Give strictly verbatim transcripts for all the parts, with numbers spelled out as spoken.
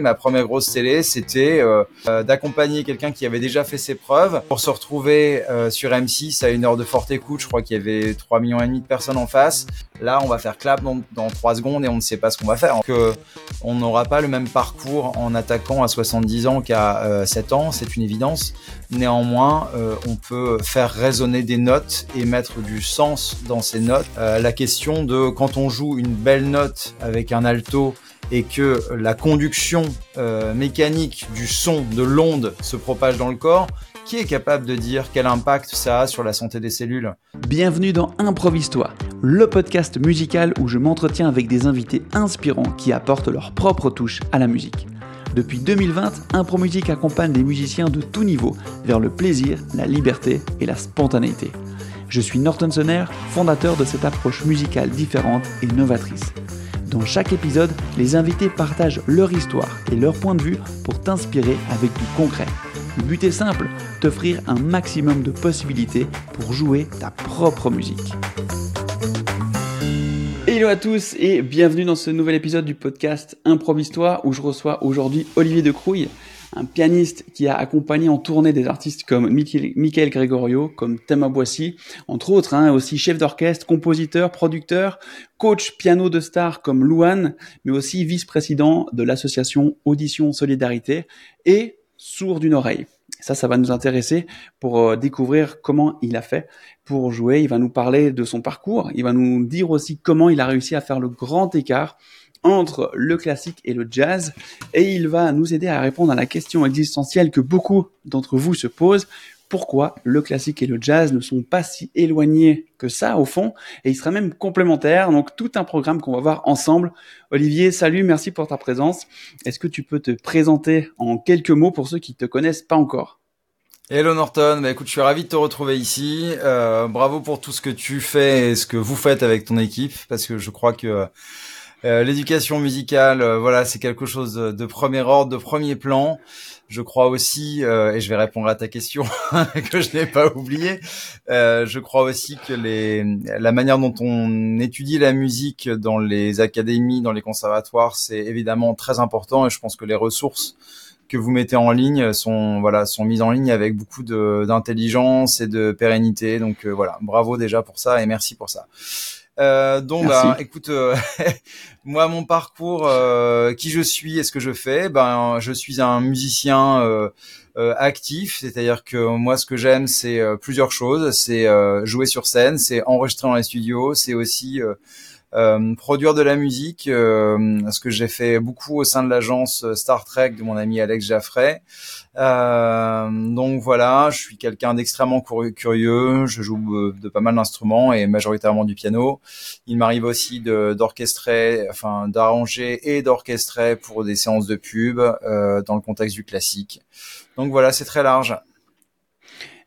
Ma première grosse télé, c'était euh, euh, d'accompagner quelqu'un qui avait déjà fait ses preuves pour se retrouver euh, sur M six à une heure de forte écoute. Je crois qu'il y avait trois millions et demi de personnes en face. Là, on va faire clap dans, dans trois secondes et on ne sait pas ce qu'on va faire. Donc, euh, on n'aura pas le même parcours en attaquant à soixante-dix ans qu'à euh, sept ans, c'est une évidence. Néanmoins, euh, on peut faire résonner des notes et mettre du sens dans ces notes. Euh, la question de quand on joue une belle note avec un alto et que la conduction euh, mécanique du son, de l'onde, se propage dans le corps, qui est capable de dire quel impact ça a sur la santé des cellules ? Bienvenue dans Improvise-toi, le podcast musical où je m'entretiens avec des invités inspirants qui apportent leur propre touche à la musique. Depuis deux mille vingt, Impro Music accompagne des musiciens de tous niveaux vers le plaisir, la liberté et la spontanéité. Je suis Norton Sonner, fondateur de cette approche musicale différente et novatrice. Dans chaque épisode, les invités partagent leur histoire et leur point de vue pour t'inspirer avec du concret. Le but est simple, t'offrir un maximum de possibilités pour jouer ta propre musique. Hello à tous et bienvenue dans ce nouvel épisode du podcast Improvise-toi où je reçois aujourd'hui Olivier Decrouille, un pianiste qui a accompagné en tournée des artistes comme Mickaël Gregorio, comme Thomas Boissy, entre autres, hein, aussi chef d'orchestre, compositeur, producteur, coach piano de stars comme Louane, mais aussi vice-président de l'association Audition Solidarité et sourd d'une oreille. Ça, ça va nous intéresser pour découvrir comment il a fait pour jouer. Il va nous parler de son parcours, il va nous dire aussi comment il a réussi à faire le grand écart entre le classique et le jazz, et il va nous aider à répondre à la question existentielle que beaucoup d'entre vous se posent. Pourquoi le classique et le jazz ne sont pas si éloignés que ça, au fond, et ils seraient même complémentaires. Donc, tout un programme qu'on va voir ensemble. Olivier, salut, merci pour ta présence. Est-ce que tu peux te présenter en quelques mots pour ceux qui te connaissent pas encore ? Hello Norton, bah écoute, je suis ravi de te retrouver ici. Euh, bravo pour tout ce que tu fais et ce que vous faites avec ton équipe, parce que je crois que Euh, l'éducation musicale, euh, voilà, c'est quelque chose de, de premier ordre, de premier plan. Je crois aussi, euh, et je vais répondre à ta question que je n'ai pas oubliée, euh, je crois aussi que les, la manière dont on étudie la musique dans les académies, dans les conservatoires, c'est évidemment très important, et je pense que les ressources que vous mettez en ligne sont voilà sont mises en ligne avec beaucoup de d'intelligence et de pérennité. Donc euh, voilà, bravo déjà pour ça et merci pour ça. Euh, donc, bah, écoute, euh, moi, mon parcours, euh, qui je suis et ce que je fais, ben, je suis un musicien euh, euh, actif, c'est-à-dire que moi, ce que j'aime, c'est euh, plusieurs choses, c'est euh, jouer sur scène, c'est enregistrer dans les studios, c'est aussi euh, euh, produire de la musique, euh, ce que j'ai fait beaucoup au sein de l'agence Star Trek de mon ami Alex Jaffray. Euh, donc voilà, je suis quelqu'un d'extrêmement curieux, je joue de pas mal d'instruments et majoritairement du piano. Il m'arrive aussi de, d'orchestrer, enfin d'arranger et d'orchestrer pour des séances de pub euh, dans le contexte du classique. Donc voilà, c'est très large.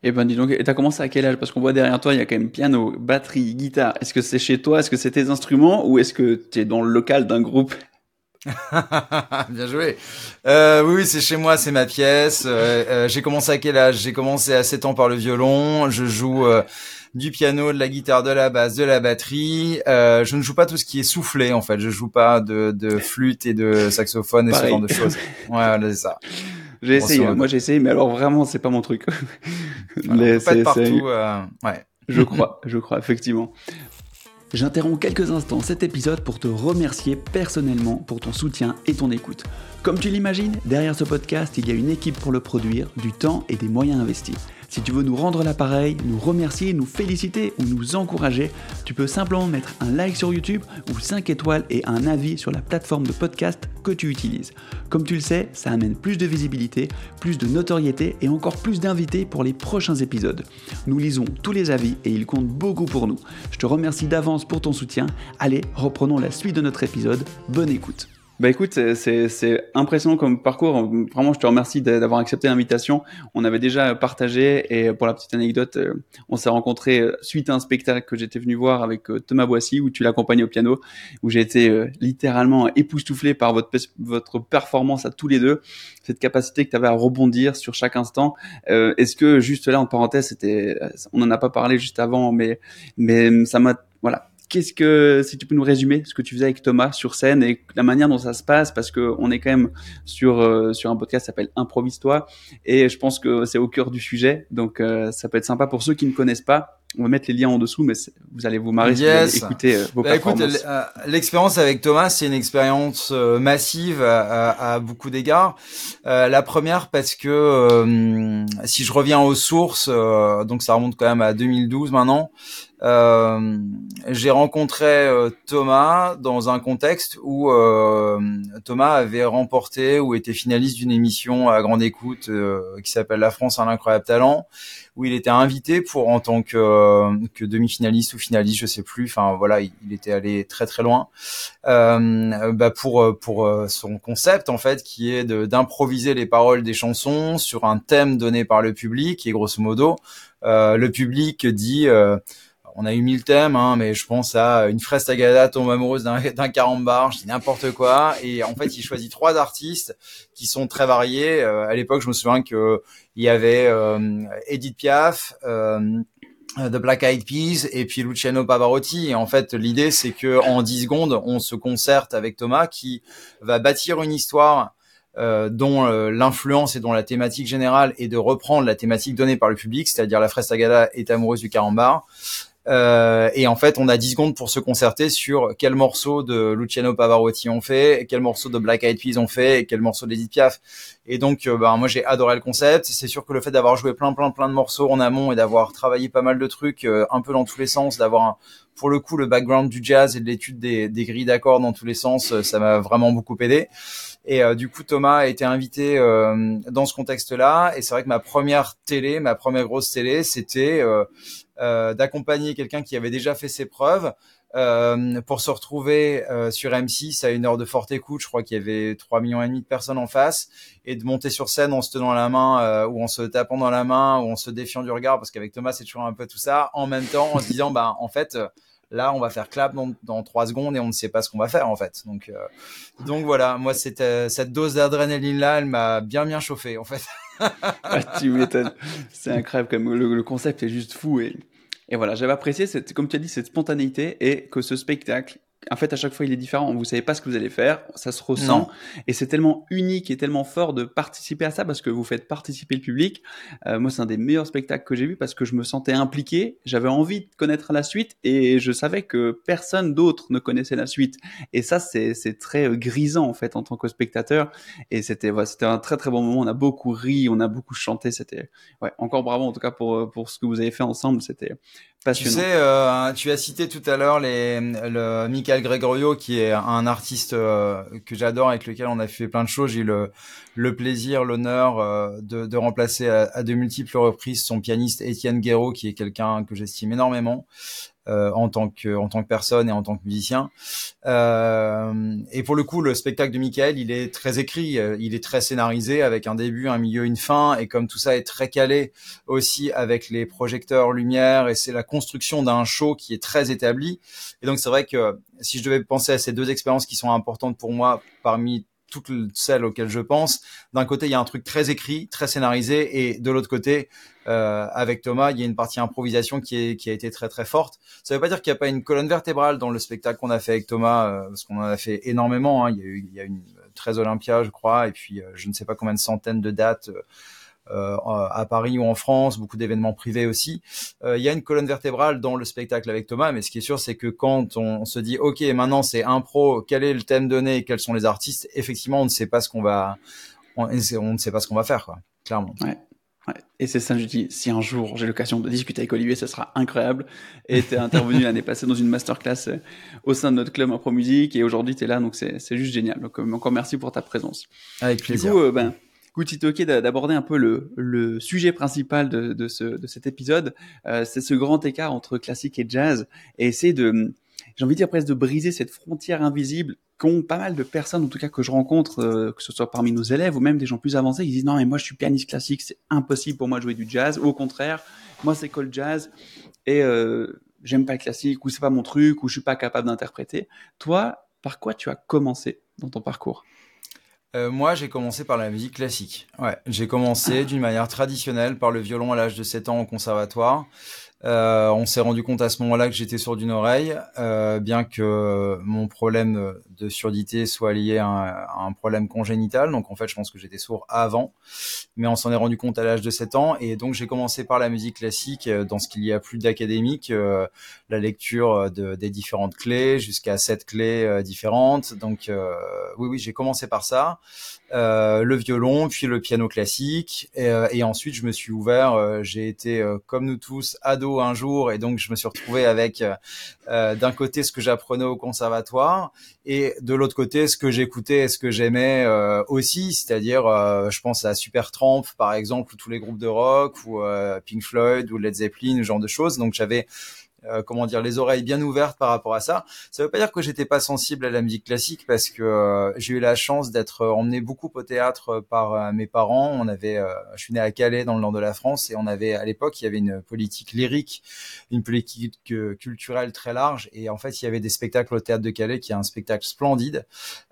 Eh ben dis donc, et t'as commencé à quel âge ? Parce qu'on voit derrière toi, il y a quand même piano, batterie, guitare. Est-ce que c'est chez toi ? Est-ce que c'est tes instruments ? Ou est-ce que t'es dans le local d'un groupe ? Bien joué. Euh, oui, c'est chez moi, c'est ma pièce. Euh, euh, j'ai commencé à quel âge ? J'ai commencé à sept ans par le violon. Je joue euh, du piano, de la guitare, de la basse, de la batterie. Euh, je ne joue pas tout ce qui est soufflé, en fait. Je joue pas de, de flûte et de saxophone et pareil, ce genre de choses. Ouais, là, c'est ça. J'ai bon, essayé, moi j'ai essayé, mais alors vraiment, c'est pas mon truc. Voilà, mais on peut c'est, pas être partout. C'est... Euh... Ouais. Je crois, je crois, effectivement. J'interromps quelques instants cet épisode pour te remercier personnellement pour ton soutien et ton écoute. Comme tu l'imagines, derrière ce podcast, il y a une équipe pour le produire, du temps et des moyens investis. Si tu veux nous rendre l'appareil, nous remercier, nous féliciter ou nous encourager, tu peux simplement mettre un like sur YouTube ou cinq étoiles et un avis sur la plateforme de podcast que tu utilises. Comme tu le sais, ça amène plus de visibilité, plus de notoriété et encore plus d'invités pour les prochains épisodes. Nous lisons tous les avis et ils comptent beaucoup pour nous. Je te remercie d'avance pour ton soutien. Allez, reprenons la suite de notre épisode. Bonne écoute. Bah écoute, c'est, c'est impressionnant comme parcours. Vraiment, je te remercie d'avoir accepté l'invitation. On avait déjà partagé, et pour la petite anecdote, on s'est rencontrés suite à un spectacle que j'étais venu voir avec Thomas Boissy, où tu l'accompagnais au piano, où j'ai été littéralement époustouflé par votre, votre performance à tous les deux, cette capacité que tu avais à rebondir sur chaque instant. Euh, est-ce que, juste là, en parenthèse, c'était, on en a pas parlé juste avant, mais, mais ça m'a, voilà, qu'est-ce que, si tu peux nous résumer ce que tu faisais avec Thomas sur scène et la manière dont ça se passe, parce que on est quand même sur euh, sur un podcast qui s'appelle Improvise-toi et je pense que c'est au cœur du sujet, donc euh, ça peut être sympa pour ceux qui ne connaissent pas. On va mettre les liens en dessous, mais vous allez vous marrer, yes. Si vous allez écouter euh, vos bah, performances. Écoute, l'expérience avec Thomas, c'est une expérience euh, massive à, à, à beaucoup d'égards. Euh, la première, parce que euh, si je reviens aux sources, euh, donc ça remonte quand même à deux mille douze maintenant, euh, j'ai rencontré euh, Thomas dans un contexte où euh, Thomas avait remporté ou était finaliste d'une émission à grande écoute euh, qui s'appelle La France a l'incroyable talent, où il était invité pour en tant que euh, que demi-finaliste ou finaliste, je sais plus. Enfin voilà, il, il était allé très très loin. Euh, bah pour pour son concept en fait, qui est de, d'improviser les paroles des chansons sur un thème donné par le public. Et grosso modo, euh, le public dit. Euh, On a eu mille thèmes, hein, mais je pense à une fraise tagada tombe amoureuse d'un, d'un carambar, je dis n'importe quoi. Et en fait, il choisit trois artistes qui sont très variés. Euh, à l'époque, je me souviens que il y avait euh, Edith Piaf, euh, The Black Eyed Peas et puis Luciano Pavarotti. Et en fait, l'idée, c'est que en dix secondes, on se concerte avec Thomas qui va bâtir une histoire. Euh, dont euh, l'influence et dont la thématique générale est de reprendre la thématique donnée par le public, c'est-à-dire la fraise tagada est amoureuse du carambar. Euh, et en fait, on a dix secondes pour se concerter sur quel morceau de Luciano Pavarotti on fait, quel morceau de Black Eyed Peas on fait, et quel morceau d'Edith Piaf. Et donc, euh, bah, moi, j'ai adoré le concept. C'est sûr que le fait d'avoir joué plein, plein, plein de morceaux en amont et d'avoir travaillé pas mal de trucs, euh, un peu dans tous les sens, d'avoir un, pour le coup, le background du jazz et de l'étude des, des grilles d'accords dans tous les sens, ça m'a vraiment beaucoup aidé. Et euh, du coup, Thomas a été invité euh, dans ce contexte-là. Et c'est vrai que ma première télé, ma première grosse télé, c'était euh, euh, d'accompagner quelqu'un qui avait déjà fait ses preuves euh, pour se retrouver euh, sur M six à une heure de forte écoute. Je crois qu'il y avait trois millions et demi de personnes en face et de monter sur scène en se tenant la main euh, ou en se tapant dans la main ou en se défiant du regard, parce qu'avec Thomas, c'est toujours un peu tout ça. En même temps, en se disant, bah en fait... Euh, Là, on va faire clap dans, dans trois secondes et on ne sait pas ce qu'on va faire en fait. Donc, euh, donc voilà, moi, cette, cette dose d'adrénaline-là, elle m'a bien, bien chauffé en fait. Ah, tu m'étonnes. C'est incroyable, comme le, le concept est juste fou. Et, et voilà, j'avais apprécié, cette, comme tu as dit, cette spontanéité et que ce spectacle, en fait, à chaque fois, il est différent. Vous ne savez pas ce que vous allez faire, ça se ressent. Non. Et c'est tellement unique et tellement fort de participer à ça parce que vous faites participer le public. Euh, moi, c'est un des meilleurs spectacles que j'ai vu parce que je me sentais impliqué. J'avais envie de connaître la suite et je savais que personne d'autre ne connaissait la suite. Et ça, c'est, c'est très grisant, en fait, en tant que spectateur. Et c'était, ouais, c'était un très, très bon moment. On a beaucoup ri, on a beaucoup chanté. C'était, ouais, encore bravo, en tout cas, pour, pour ce que vous avez fait ensemble. C'était... Tu sais, euh, tu as cité tout à l'heure les, le Mickaël Gregorio, qui est un artiste euh, que j'adore, avec lequel on a fait plein de choses. J'ai eu le, le plaisir, l'honneur euh, de, de remplacer à, à de multiples reprises son pianiste Étienne Guéraud, qui est quelqu'un que j'estime énormément. Euh, en tant que en tant que personne et en tant que musicien, euh, et pour le coup le spectacle de Mickaël, il est très écrit, il est très scénarisé avec un début, un milieu, une fin, et comme tout ça est très calé aussi avec les projecteurs lumière, et c'est la construction d'un show qui est très établi. Et donc c'est vrai que si je devais penser à ces deux expériences qui sont importantes pour moi parmi toutes celles auxquelles je pense, d'un côté il y a un truc très écrit, très scénarisé, et de l'autre côté euh, avec Thomas il y a une partie improvisation qui, est, qui a été très très forte. Ça veut pas dire qu'il n'y a pas une colonne vertébrale dans le spectacle qu'on a fait avec Thomas, euh, parce qu'on en a fait énormément, hein. il, y a eu, il y a une treize Olympia je crois, et puis euh, je ne sais pas combien de centaines de dates euh, Euh, à Paris ou en France, beaucoup d'événements privés aussi. Euh, il y a une colonne vertébrale dans le spectacle avec Thomas, mais ce qui est sûr, c'est que quand on, on se dit « Ok, maintenant c'est impro, quel est le thème donné, quels sont les artistes ?» Effectivement, on ne sait pas ce qu'on va, on, on ne sait pas ce qu'on va faire, quoi, clairement. Ouais. Ouais. Et c'est ça, je dis, si un jour j'ai l'occasion de discuter avec Olivier, ça sera incroyable. Et t'es intervenu l'année passée dans une masterclass au sein de notre club Impro Music, et aujourd'hui t'es là, donc c'est, c'est juste génial. Donc encore merci pour ta présence. Avec plaisir. Du coup, euh, ben... Écoute, c'est ok d'aborder un peu le, le sujet principal de, de, ce, de cet épisode, euh, c'est ce grand écart entre classique et jazz, et essayer de, j'ai envie de dire presque de briser cette frontière invisible qu'ont pas mal de personnes, en tout cas que je rencontre, euh, que ce soit parmi nos élèves ou même des gens plus avancés, qui disent « Non, mais moi je suis pianiste classique, c'est impossible pour moi de jouer du jazz », ou au contraire, « Moi c'est quoi le jazz ?» et euh, « J'aime pas le classique » ou « C'est pas mon truc » ou « Je suis pas capable d'interpréter ». Toi, par quoi tu as commencé dans ton parcours ? Euh, moi, j'ai commencé par la musique classique. Ouais, j'ai commencé d'une manière traditionnelle par le violon à l'âge de sept ans au conservatoire. Euh, on s'est rendu compte à ce moment-là que j'étais sourd d'une oreille, euh, bien que mon problème de surdité soit lié à un, à un problème congénital. Donc en fait, je pense que j'étais sourd avant, mais on s'en est rendu compte à l'âge de sept ans. Et donc j'ai commencé par la musique classique, dans ce qu'il y a plus d'académique, euh, la lecture de, des différentes clés, jusqu'à sept clés euh, différentes. Donc euh, oui, oui, j'ai commencé par ça, euh, le violon, puis le piano classique. Et, euh, et ensuite, je me suis ouvert, euh, j'ai été, euh, comme nous tous, ado un jour, et donc je me suis retrouvé avec euh, d'un côté ce que j'apprenais au conservatoire et de l'autre côté ce que j'écoutais et ce que j'aimais euh, aussi, c'est-à-dire euh, je pense à Supertramp par exemple, ou tous les groupes de rock, ou euh, Pink Floyd ou Led Zeppelin, ce genre de choses. Donc j'avais Euh, comment dire, les oreilles bien ouvertes par rapport à ça. Ça veut pas dire que j'étais pas sensible à la musique classique, parce que euh, j'ai eu la chance d'être emmené beaucoup au théâtre par euh, mes parents. On avait, euh, je suis né à Calais dans le nord de la France, et on avait, à l'époque, il y avait une politique lyrique, une politique euh, culturelle très large, et en fait il y avait des spectacles au théâtre de Calais, qui est un spectacle splendide,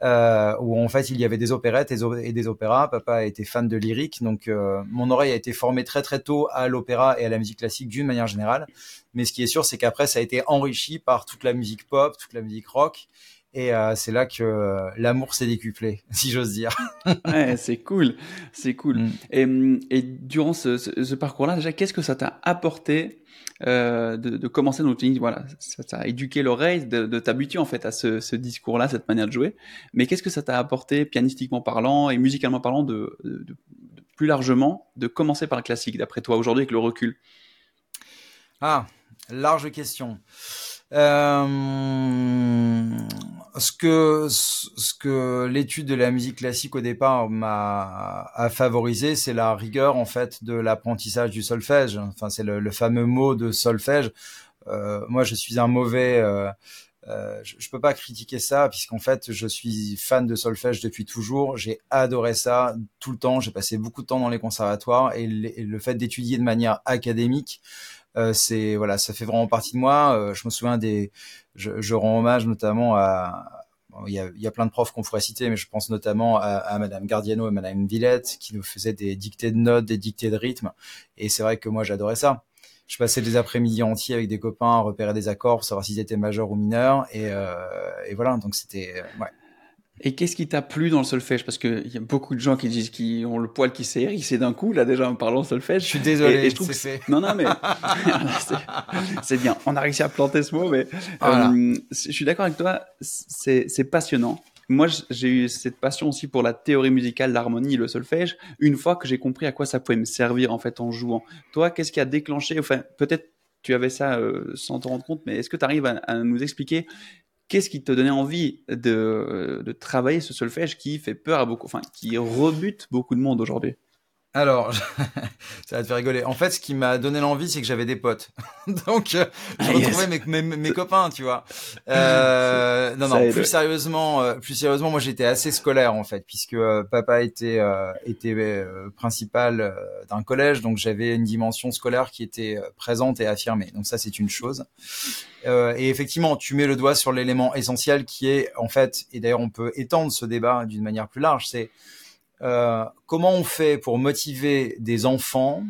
euh, où en fait il y avait des opérettes et, et des opéras. Papa était fan de lyrique, donc euh, mon oreille a été formée très très tôt à l'opéra et à la musique classique d'une manière générale. Mais ce qui est sûr, c'est qu'après, ça a été enrichi par toute la musique pop, toute la musique rock. Et euh, c'est là que euh, l'amour s'est décuplé, si j'ose dire. Ouais, c'est cool, c'est cool. Mm. Et, et durant ce, ce, ce parcours-là, déjà, qu'est-ce que ça t'a apporté euh, de, de commencer dans une... Voilà, ça t'a éduqué l'oreille, de, de t'habituer en fait à ce, ce discours-là, cette manière de jouer. Mais qu'est-ce que ça t'a apporté, pianistiquement parlant et musicalement parlant, de, de, de, plus largement, de commencer par le classique, d'après toi, aujourd'hui, avec le recul? Ah, large question. Euh, ce que ce que l'étude de la musique classique au départ m'a a favorisé, c'est la rigueur en fait de l'apprentissage du solfège. Enfin, c'est le, le fameux mot de solfège. Euh, moi, je suis un mauvais. Euh, Euh, je, je peux pas critiquer ça, puisqu'en fait je suis fan de solfège depuis toujours. J'ai adoré ça tout le temps. J'ai passé beaucoup de temps dans les conservatoires, et le, et le fait d'étudier de manière académique, euh, c'est voilà, ça fait vraiment partie de moi. Euh, je me souviens des, je, je rends hommage notamment à, bon, il y a, il y a plein de profs qu'on pourrait citer, mais je pense notamment à, à Madame Gardiano et Madame Villette, qui nous faisaient des dictées de notes, des dictées de rythme, et c'est vrai que moi j'adorais ça. Je passais des après-midi entiers avec des copains à repérer des accords pour savoir s'ils étaient majeurs ou mineurs. Et, euh, et voilà, donc c'était... Ouais. Et qu'est-ce qui t'a plu dans le solfège? Parce qu'il y a beaucoup de gens qui disent qu'ils ont le poil qui s'est hérissé d'un coup, là déjà en parlant de solfège. Je suis désolé, et, et je trouve c'est fait. Que... Non, non, mais c'est... c'est bien. On a réussi à planter ce mot, mais voilà. euh, je suis d'accord avec toi, c'est, c'est passionnant. Moi, j'ai eu cette passion aussi pour la théorie musicale, l'harmonie, le solfège, une fois que j'ai compris à quoi ça pouvait me servir en fait en jouant. Toi, qu'est-ce qui a déclenché, enfin, peut-être tu avais ça euh, sans te rendre compte, mais est-ce que tu arrives à, à nous expliquer qu'est-ce qui te donnait envie de, de travailler ce solfège qui fait peur à beaucoup, enfin, qui rebute beaucoup de monde aujourd'hui? Alors, ça va te faire rigoler. En fait, ce qui m'a donné l'envie, c'est que j'avais des potes. Donc, je ah, retrouvais yes. mes, mes, mes copains, tu vois. Euh, non, non, plus vrai. sérieusement, plus sérieusement, moi, j'étais assez scolaire, en fait, puisque euh, papa était, euh, était euh, principal euh, d'un collège. Donc, j'avais une dimension scolaire qui était présente et affirmée. Donc, ça, c'est une chose. Euh, et effectivement, tu mets le doigt sur l'élément essentiel qui est, en fait, et d'ailleurs, on peut étendre ce débat d'une manière plus large, c'est Euh, comment on fait pour motiver des enfants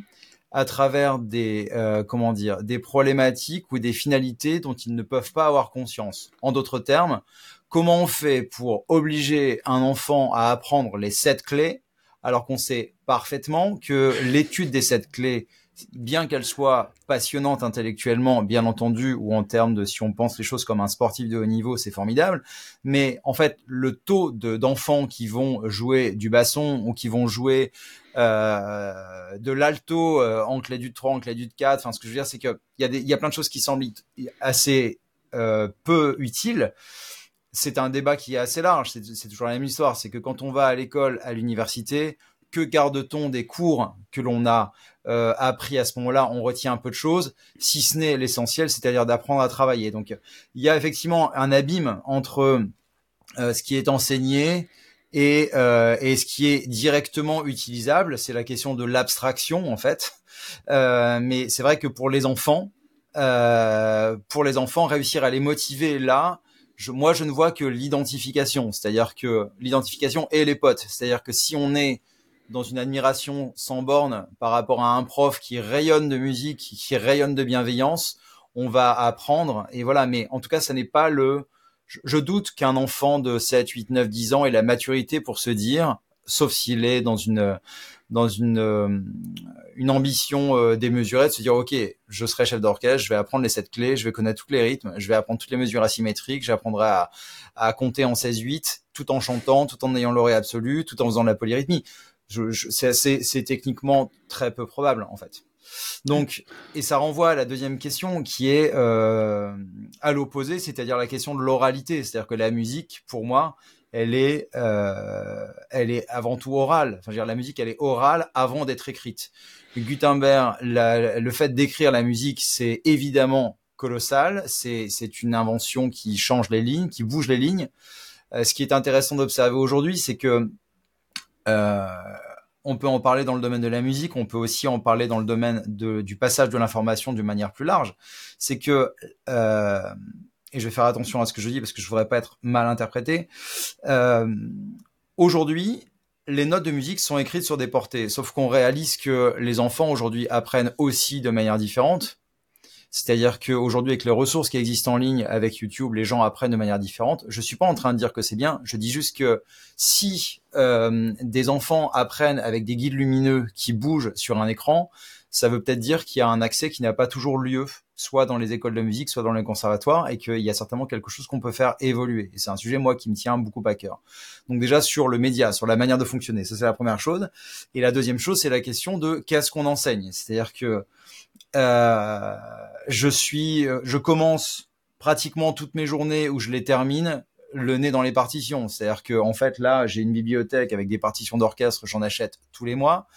à travers des euh, comment dire des problématiques ou des finalités dont ils ne peuvent pas avoir conscience. En d'autres termes, comment on fait pour obliger un enfant à apprendre les sept clés alors qu'on sait parfaitement que l'étude des sept clés, bien qu'elle soit passionnante intellectuellement, bien entendu, ou en termes de, si on pense les choses comme un sportif de haut niveau, c'est formidable, mais en fait, le taux de, d'enfants qui vont jouer du basson ou qui vont jouer euh, de l'alto euh, en clé du trois, en clé du quatre, enfin, ce que je veux dire, c'est qu'il y a des, il y a plein de choses qui semblent assez euh, peu utiles. C'est un débat qui est assez large, c'est, c'est toujours la même histoire, c'est que quand on va à l'école, à l'université, que garde-t-on des cours que l'on a euh, appris à ce moment-là? On retient un peu de choses, si ce n'est l'essentiel, c'est-à-dire d'apprendre à travailler. Donc, il y a effectivement un abîme entre euh, ce qui est enseigné et, euh, et ce qui est directement utilisable. C'est la question de l'abstraction, en fait. Euh, mais c'est vrai que pour les enfants, euh, pour les enfants, réussir à les motiver là, je, moi, je ne vois que l'identification, c'est-à-dire que l'identification et les potes. C'est-à-dire que si on est dans une admiration sans borne par rapport à un prof qui rayonne de musique, qui rayonne de bienveillance, on va apprendre. Et voilà, mais en tout cas, ça n'est pas le... Je doute qu'un enfant de sept, huit, neuf, dix ans ait la maturité pour se dire, sauf s'il est dans une... dans une, une ambition démesurée, de se dire, OK, je serai chef d'orchestre, je vais apprendre les sept clés, je vais connaître tous les rythmes, je vais apprendre toutes les mesures asymétriques, j'apprendrai à, à compter en seize huit, tout en chantant, tout en ayant l'oreille absolue, tout en faisant de la polyrythmie. Je, je, c'est, assez, c'est techniquement très peu probable, en fait. Donc, et ça renvoie à la deuxième question qui est euh, à l'opposé, c'est-à-dire la question de l'oralité. C'est-à-dire que la musique, pour moi, elle est, euh, elle est avant tout orale. Enfin, je veux dire, la musique, elle est orale avant d'être écrite. Gutenberg, la, le fait d'écrire la musique, c'est évidemment colossal. C'est, c'est une invention qui change les lignes, qui bouge les lignes. Euh, ce qui est intéressant d'observer aujourd'hui, c'est que euh, on peut en parler dans le domaine de la musique, on peut aussi en parler dans le domaine de, du passage de l'information d'une manière plus large. C'est que euh, et je vais faire attention à ce que je dis parce que je voudrais pas être mal interprété. Euh, aujourd'hui, les notes de musique sont écrites sur des portées, sauf qu'on réalise que les enfants aujourd'hui apprennent aussi de manière différente. C'est-à-dire qu'aujourd'hui, avec les ressources qui existent en ligne, avec YouTube, les gens apprennent de manière différente. Je suis pas en train de dire que c'est bien. Je dis juste que si euh, des enfants apprennent avec des guides lumineux qui bougent sur un écran, ça veut peut-être dire qu'il y a un accès qui n'a pas toujours lieu, soit dans les écoles de musique, soit dans les conservatoires, et qu'il y a certainement quelque chose qu'on peut faire évoluer. Et c'est un sujet, moi, qui me tient beaucoup à cœur. Donc déjà, sur le média, sur la manière de fonctionner, ça, c'est la première chose. Et la deuxième chose, c'est la question de qu'est-ce qu'on enseigne. C'est-à-dire que euh, je suis, je commence pratiquement toutes mes journées où je les termine le nez dans les partitions. C'est-à-dire que, en fait, là, j'ai une bibliothèque avec des partitions d'orchestre, j'en achète tous les mois.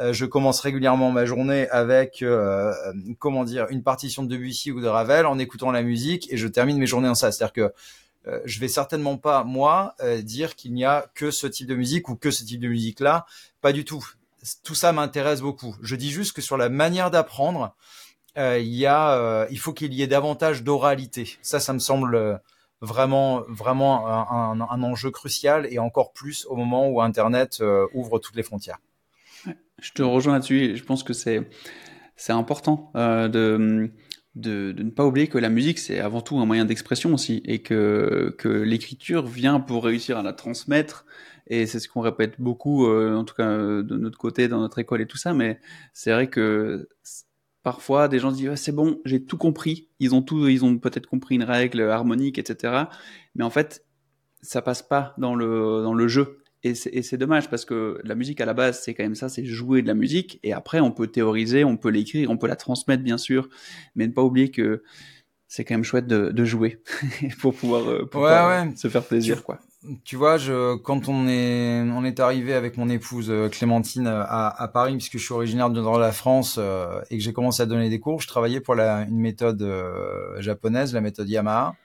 Euh, je commence régulièrement ma journée avec, euh, comment dire, une partition de Debussy ou de Ravel en écoutant la musique et je termine mes journées en ça. C'est-à-dire que euh, je vais certainement pas, moi, euh, dire qu'il n'y a que ce type de musique ou que ce type de musique-là. Pas du tout. Tout ça m'intéresse beaucoup. Je dis juste que sur la manière d'apprendre, euh, il y a, euh, il faut qu'il y ait davantage d'oralité. Ça, ça me semble vraiment, vraiment un, un, un enjeu crucial et encore plus au moment où Internet euh, ouvre toutes les frontières. Je te rejoins là-dessus et je pense que c'est, c'est important euh, de, de, de ne pas oublier que la musique, c'est avant tout un moyen d'expression aussi et que, que l'écriture vient pour réussir à la transmettre. Et c'est ce qu'on répète beaucoup, euh, en tout cas euh, de notre côté, dans notre école et tout ça. Mais c'est vrai que parfois, des gens se disent ah, « c'est bon, j'ai tout compris ». Ils ont tout, ils ont peut-être compris une règle harmonique, et cetera. Mais en fait, ça passe pas dans le, dans le jeu. Et c'est, et c'est dommage parce que la musique à la base c'est quand même ça, c'est jouer de la musique et après on peut théoriser, on peut l'écrire, on peut la transmettre bien sûr, mais ne pas oublier que c'est quand même chouette de, de jouer pour pouvoir, euh, pour ouais, pouvoir ouais. se faire plaisir tu, quoi. Tu vois, je, quand on est, on est arrivé avec mon épouse Clémentine à, à Paris, puisque je suis originaire de la France euh, et que j'ai commencé à donner des cours, je travaillais pour la, une méthode euh, japonaise, la méthode Yamaha.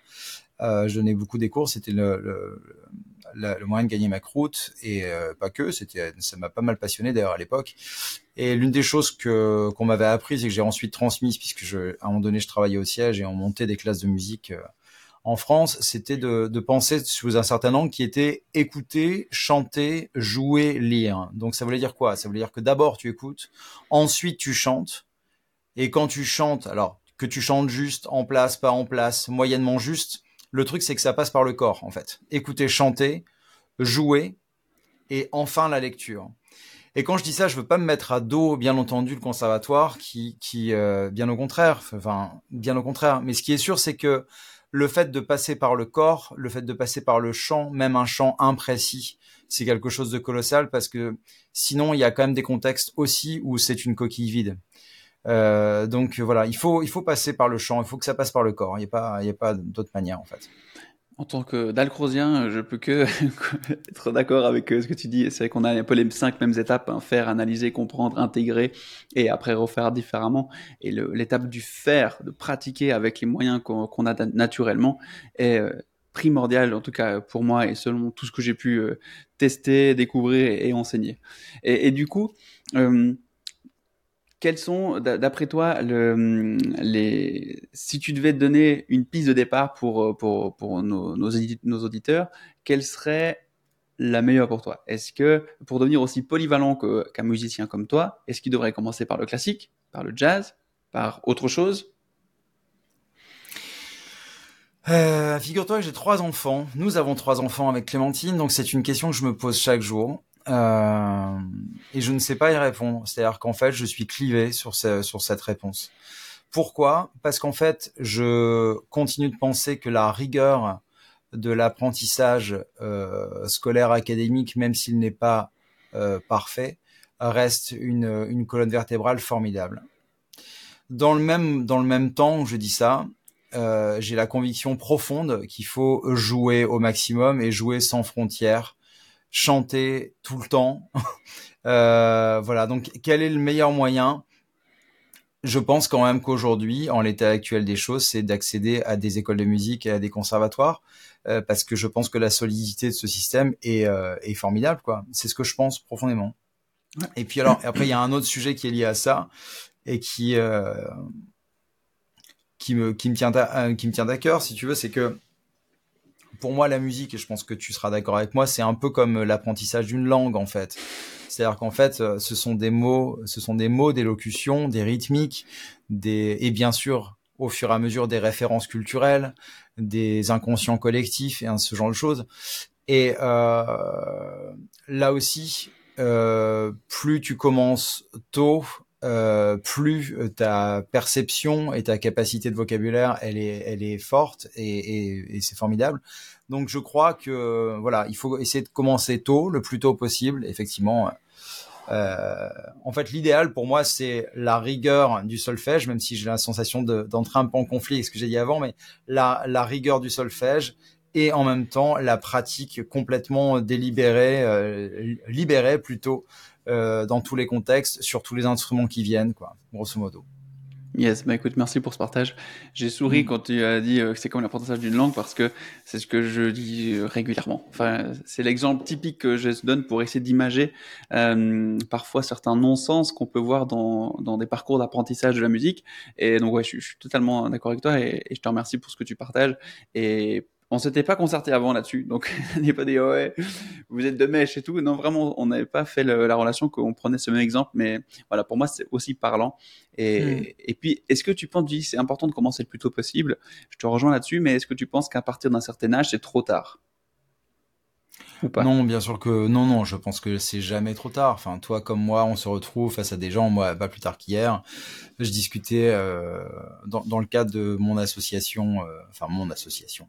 Euh, je donnais beaucoup des cours, c'était le, le La, le moyen de gagner ma croûte et euh, pas que, c'était, ça m'a pas mal passionné d'ailleurs à l'époque. Et l'une des choses que qu'on m'avait apprises et que j'ai ensuite transmises, puisque je, à un moment donné je travaillais au siège et on montait des classes de musique euh, en France, c'était de, de penser sous un certain angle qui était écouter, chanter, jouer, lire. Donc ça voulait dire quoi? Ça voulait dire que d'abord tu écoutes, ensuite tu chantes, et quand tu chantes, alors que tu chantes juste, en place, pas en place, moyennement juste, le truc, c'est que ça passe par le corps, en fait. Écouter, chanter, jouer, et enfin la lecture. Et quand je dis ça, je veux pas me mettre à dos, bien entendu, le conservatoire, qui, qui, euh, bien au contraire, enfin, bien au contraire. Mais ce qui est sûr, c'est que le fait de passer par le corps, le fait de passer par le chant, même un chant imprécis, c'est quelque chose de colossal parce que sinon, il y a quand même des contextes aussi où c'est une coquille vide. Euh, donc voilà, il faut il faut passer par le chant, il faut que ça passe par le corps. Il y a pas il y a pas d'autre manière en fait. En tant que dalcrozien, je peux que être d'accord avec ce que tu dis. C'est vrai qu'on a un peu les cinq mêmes étapes, hein, faire, analyser, comprendre, intégrer et après refaire différemment. Et le, l'étape du faire, de pratiquer avec les moyens qu'on, qu'on a naturellement est primordiale, en tout cas pour moi et selon tout ce que j'ai pu tester, découvrir et, et enseigner. Et, et du coup... Euh, Quels sont, d'après toi, le, les, si tu devais te donner une piste de départ pour, pour, pour nos, nos auditeurs, quels seraient la meilleure pour toi ? Est-ce que, pour devenir aussi polyvalent que, qu'un musicien comme toi, est-ce qu'il devrait commencer par le classique, par le jazz, par autre chose ? euh, Figure-toi que j'ai trois enfants. Nous avons trois enfants avec Clémentine, donc c'est une question que je me pose chaque jour. Euh, et je ne sais pas y répondre. C'est-à-dire qu'en fait, je suis clivé sur, ce, sur cette réponse. Pourquoi ? Parce qu'en fait, je continue de penser que la rigueur de l'apprentissage euh, scolaire académique, même s'il n'est pas euh, parfait, reste une, une colonne vertébrale formidable. Dans le même, dans le même temps où je dis ça, euh, j'ai la conviction profonde qu'il faut jouer au maximum et jouer sans frontières, chanter tout le temps. euh, voilà, donc quel est le meilleur moyen ? Je pense quand même qu'aujourd'hui, en l'état actuel des choses, c'est d'accéder à des écoles de musique et à des conservatoires, euh, parce que je pense que la solidité de ce système est, euh, est formidable, quoi. C'est ce que je pense profondément. Et puis alors, après, il y a un autre sujet qui est lié à ça et qui euh, qui me qui me tient à, qui me tient à cœur, si tu veux, c'est que pour moi, la musique, et je pense que tu seras d'accord avec moi, c'est un peu comme l'apprentissage d'une langue, en fait. C'est-à-dire qu'en fait, ce sont des mots, ce sont des mots, des locutions, des rythmiques, des, et bien sûr, au fur et à mesure, des références culturelles, des inconscients collectifs et hein, ce genre de choses. Et euh, là aussi, euh, plus tu commences tôt, euh, plus ta perception et ta capacité de vocabulaire, elle est, elle est forte et, et, et c'est formidable. Donc, je crois que, voilà, il faut essayer de commencer tôt, le plus tôt possible, effectivement. Euh, en fait, l'idéal pour moi, c'est la rigueur du solfège, même si j'ai la sensation de, d'entrer un peu en conflit avec ce que j'ai dit avant, mais la, la rigueur du solfège et en même temps la pratique complètement délibérée, euh, libérée plutôt, euh, dans tous les contextes, sur tous les instruments qui viennent, quoi, grosso modo. Yes, bah écoute, merci pour ce partage. J'ai souri mmh. quand tu as dit que c'est comme l'apprentissage d'une langue parce que c'est ce que je dis régulièrement. Enfin, c'est l'exemple typique que je donne pour essayer d'imager euh, parfois certains non-sens qu'on peut voir dans, dans des parcours d'apprentissage de la musique. Et donc, ouais, je, je suis totalement d'accord avec toi et, et je te remercie pour ce que tu partages. Et on s'était pas concerté avant là-dessus, donc on n'est pas dit oh ouais, vous êtes de mèche et tout. Non, vraiment, on n'avait pas fait le, la relation qu'on prenait ce même exemple, mais voilà, pour moi c'est aussi parlant. Et, mmh. et puis, est-ce que tu penses, tu dis c'est important de commencer le plus tôt possible. Je te rejoins là-dessus, mais est-ce que tu penses qu'à partir d'un certain âge c'est trop tard ou pas ? Non, bien sûr que non, non. Je pense que c'est jamais trop tard. Enfin, toi comme moi, on se retrouve face à des gens. Moi, pas plus tard qu'hier, je discutais euh, dans, dans le cadre de mon association, euh, enfin mon association,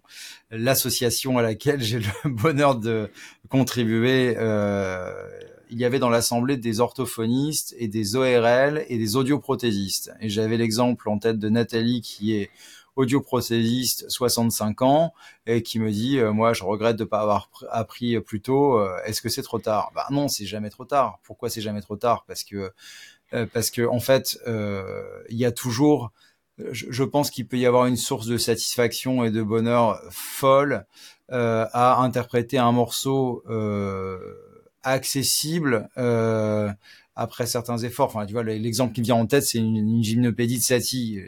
l'association à laquelle j'ai le bonheur de contribuer. Euh, il y avait dans l'assemblée des orthophonistes et des O R L et des audioprothésistes. Et j'avais l'exemple en tête de Nathalie qui est audioprothésiste, soixante-cinq ans, et qui me dit euh, moi je regrette de pas avoir pr- appris plus tôt. Euh, est-ce que c'est trop tard ? Bah non, c'est jamais trop tard. Pourquoi c'est jamais trop tard ? Parce que euh, parce que en fait il euh, y a toujours, je, je pense qu'il peut y avoir une source de satisfaction et de bonheur folle euh, à interpréter un morceau euh, accessible. Euh, après certains efforts, enfin tu vois, l'exemple qui me vient en tête, c'est une, une gymnopédie de Satie.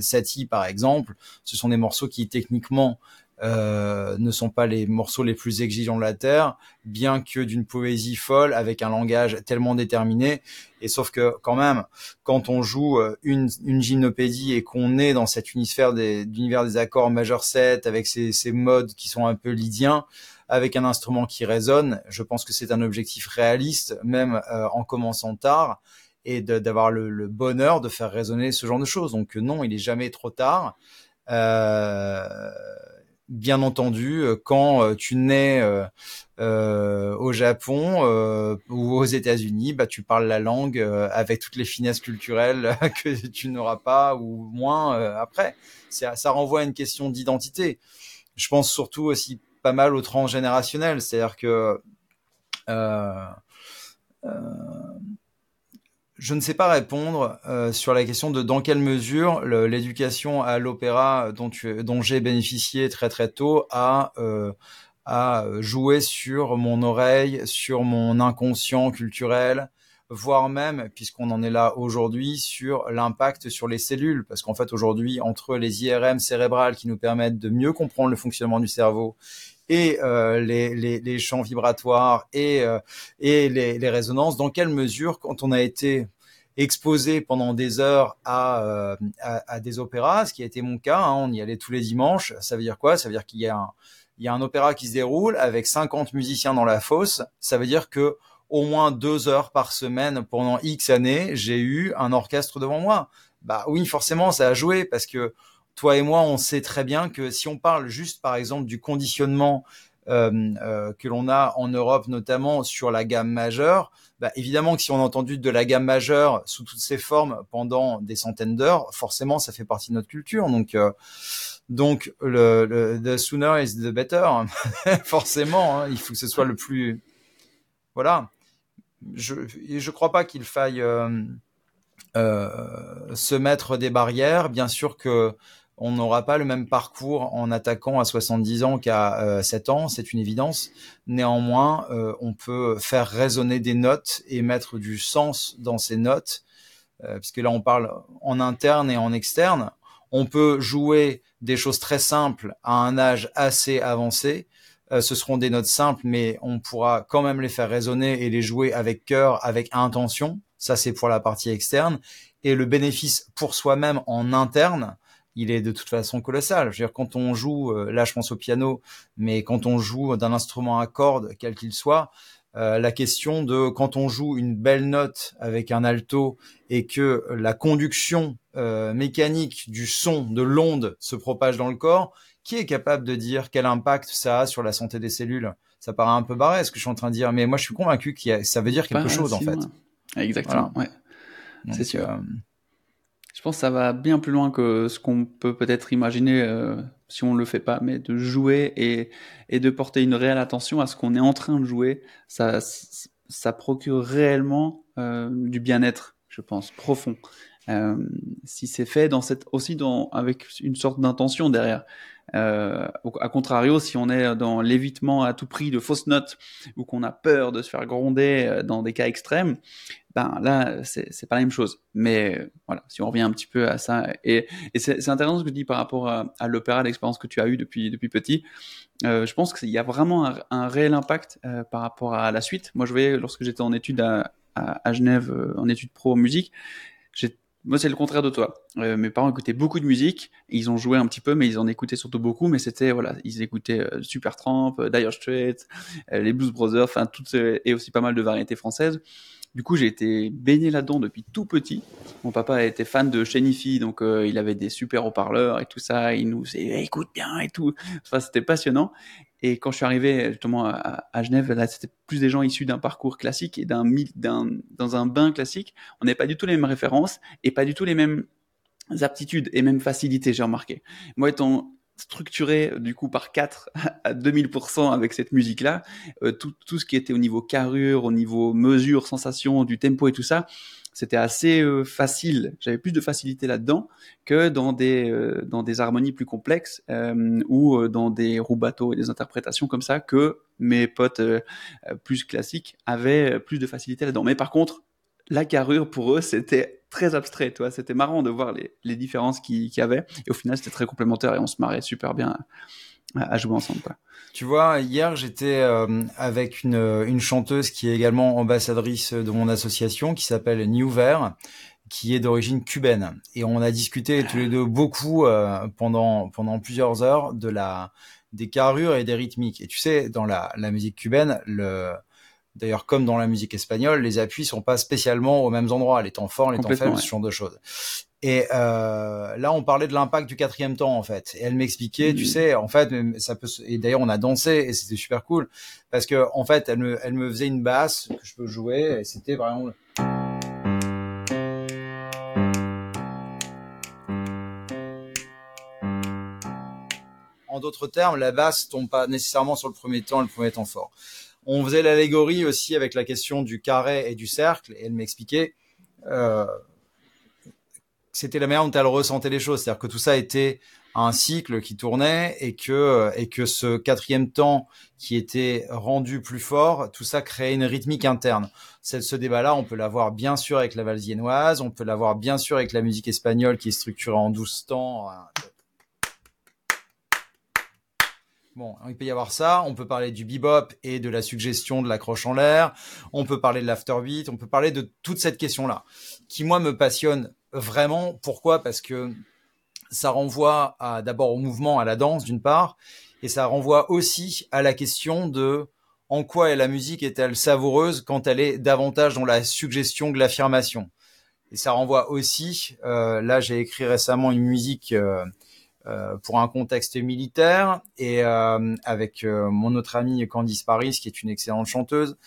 Satie, par exemple, ce sont des morceaux qui techniquement euh, ne sont pas les morceaux les plus exigeants de la terre, bien que d'une poésie folle, avec un langage tellement déterminé. Et sauf que quand même, quand on joue une, une gymnopédie et qu'on est dans cette unisphère des, d'univers des accords majeur sept, avec ces, ces modes qui sont un peu lydiens, avec un instrument qui résonne, je pense que c'est un objectif réaliste, même euh, en commençant tard, et de, d'avoir le, le bonheur de faire résonner ce genre de choses. Donc non, il est jamais trop tard. Euh, bien entendu, quand tu nais euh, euh, au Japon euh, ou aux États-Unis, bah tu parles la langue euh, avec toutes les finesses culturelles que tu n'auras pas ou moins euh, après. Ça, ça renvoie à une question d'identité. Je pense surtout aussi pas mal au transgénérationnel, c'est-à-dire que euh, euh, je ne sais pas répondre euh, sur la question de dans quelle mesure le, l'éducation à l'opéra dont, tu, dont j'ai bénéficié très très tôt a, euh, a joué sur mon oreille, sur mon inconscient culturel, voire même, puisqu'on en est là aujourd'hui, sur l'impact sur les cellules. Parce qu'en fait, aujourd'hui, entre les I R M cérébrales qui nous permettent de mieux comprendre le fonctionnement du cerveau et euh, les, les, les champs vibratoires et, euh, et les, les résonances, dans quelle mesure, quand on a été exposé pendant des heures à, euh, à, à des opéras, ce qui a été mon cas, hein, on y allait tous les dimanches, ça veut dire quoi? Ça veut dire qu'il y a un, il y a un opéra qui se déroule avec cinquante musiciens dans la fosse, ça veut dire que au moins deux heures par semaine pendant X années, j'ai eu un orchestre devant moi. Bah oui, forcément, ça a joué, parce que toi et moi, on sait très bien que si on parle juste, par exemple, du conditionnement euh, euh, que l'on a en Europe, notamment sur la gamme majeure, bah évidemment que si on a entendu de la gamme majeure sous toutes ses formes pendant des centaines d'heures, forcément, ça fait partie de notre culture. Donc, euh, donc le, le the sooner is the better. Forcément, hein, il faut que ce soit le plus... Voilà. Je je crois pas qu'il faille euh, euh, se mettre des barrières. Bien sûr que on n'aura pas le même parcours en attaquant à soixante-dix ans qu'à euh, sept ans, c'est une évidence. Néanmoins, euh, on peut faire résonner des notes et mettre du sens dans ces notes, euh, puisque là on parle en interne et en externe. On peut jouer des choses très simples à un âge assez avancé. Euh, ce seront des notes simples, mais on pourra quand même les faire résonner et les jouer avec cœur, avec intention. Ça, c'est pour la partie externe. Et le bénéfice pour soi-même en interne, il est de toute façon colossal. Je veux dire, quand on joue, euh, là, je pense au piano, mais quand on joue d'un instrument à cordes, quel qu'il soit, euh, la question de quand on joue une belle note avec un alto et que la conduction euh, mécanique du son, de l'onde, se propage dans le corps, qui est capable de dire quel impact ça a sur la santé des cellules? Ça paraît un peu barré, ce que je suis en train de dire, mais moi, je suis convaincu que a... ça veut dire quelque chose, en fait. Exactement, voilà. Ouais. Donc, c'est sûr. Euh... Je pense que ça va bien plus loin que ce qu'on peut peut-être imaginer euh, si on ne le fait pas, mais de jouer et, et de porter une réelle attention à ce qu'on est en train de jouer, ça, ça procure réellement euh, du bien-être, je pense, profond. Euh, si c'est fait dans cette, aussi dans, avec une sorte d'intention derrière. Euh, à contrario, si on est dans l'évitement à tout prix de fausses notes ou qu'on a peur de se faire gronder dans des cas extrêmes, ben là, c'est, c'est pas la même chose. Mais voilà, si on revient un petit peu à ça, et, et c'est, c'est intéressant ce que tu dis par rapport à, à l'opéra, l'expérience que tu as eue depuis, depuis petit. Euh, je pense qu'il y a vraiment un, un réel impact euh, par rapport à la suite. Moi, je voyais, lorsque j'étais en études à, à, à Genève, euh, en études pro musique, j'ai moi, c'est le contraire de toi. Euh, mes parents écoutaient beaucoup de musique. Ils ont joué un petit peu, mais ils en écoutaient surtout beaucoup. Mais c'était, voilà, ils écoutaient euh, Supertramp, euh, Dire Straits, euh, les Blues Brothers, enfin, toutes, euh, et aussi pas mal de variétés françaises. Du coup, j'ai été baigné là-dedans depuis tout petit. Mon papa était fan de Chenifi, donc euh, il avait des super haut-parleurs et tout ça. Il nous disait eh, « écoute bien » et tout. Enfin, c'était passionnant. Et quand je suis arrivé justement à, à Genève, là, c'était plus des gens issus d'un parcours classique et d'un, d'un dans un bain classique. On n'avait pas du tout les mêmes références et pas du tout les mêmes aptitudes et même facilités, j'ai remarqué. Moi, étant structuré du coup par quatre à deux mille pour cent avec cette musique-là, euh, tout, tout ce qui était au niveau carrure, au niveau mesure, sensation, du tempo et tout ça, c'était assez euh, facile. J'avais plus de facilité là-dedans que dans des, euh, dans des harmonies plus complexes euh, ou euh, dans des rubatos et des interprétations comme ça que mes potes euh, plus classiques avaient plus de facilité là-dedans. Mais par contre, la carrure pour eux, c'était très abstrait, toi. C'était marrant de voir les, les différences qu'il, qu'il y avait. Et au final, c'était très complémentaire et on se marrait super bien à, à jouer ensemble, quoi. Tu vois, hier, j'étais euh, avec une, une chanteuse qui est également ambassadrice de mon association, qui s'appelle New Vert, qui est d'origine cubaine. Et on a discuté tous les deux beaucoup euh, pendant, pendant plusieurs heures de la, des carrures et des rythmiques. Et tu sais, dans la, la musique cubaine, le... D'ailleurs, comme dans la musique espagnole, les appuis sont pas spécialement aux mêmes endroits, les temps forts, les temps faibles, ouais. Ce genre de choses. Et euh, là, on parlait de l'impact du quatrième temps, en fait. Et elle m'expliquait, mmh. tu sais, en fait, ça peut. Et d'ailleurs, on a dansé et c'était super cool parce que, en fait, elle me, elle me faisait une basse que je peux jouer et c'était vraiment. En d'autres termes, la basse tombe pas nécessairement sur le premier temps, le premier temps fort. On faisait l'allégorie aussi avec la question du carré et du cercle, et elle m'expliquait euh, c'était la manière dont elle ressentait les choses, c'est-à-dire que tout ça était un cycle qui tournait et que et que ce quatrième temps qui était rendu plus fort, tout ça créait une rythmique interne. C'est, ce débat-là, on peut l'avoir bien sûr avec la valse viennoise, on peut l'avoir bien sûr avec la musique espagnole qui est structurée en douze temps. Hein. Bon, il peut y avoir ça, on peut parler du bebop et de la suggestion de la croche en l'air, on peut parler de l'afterbeat, on peut parler de toute cette question-là, qui moi me passionne vraiment. Pourquoi ? Parce que ça renvoie à, d'abord au mouvement, à la danse d'une part, et ça renvoie aussi à la question de en quoi est la musique est-elle savoureuse quand elle est davantage dans la suggestion que l'affirmation. Et ça renvoie aussi, euh, là j'ai écrit récemment une musique euh, euh, pour un contexte militaire et euh, avec euh, mon autre amie Candice Paris qui est une excellente chanteuse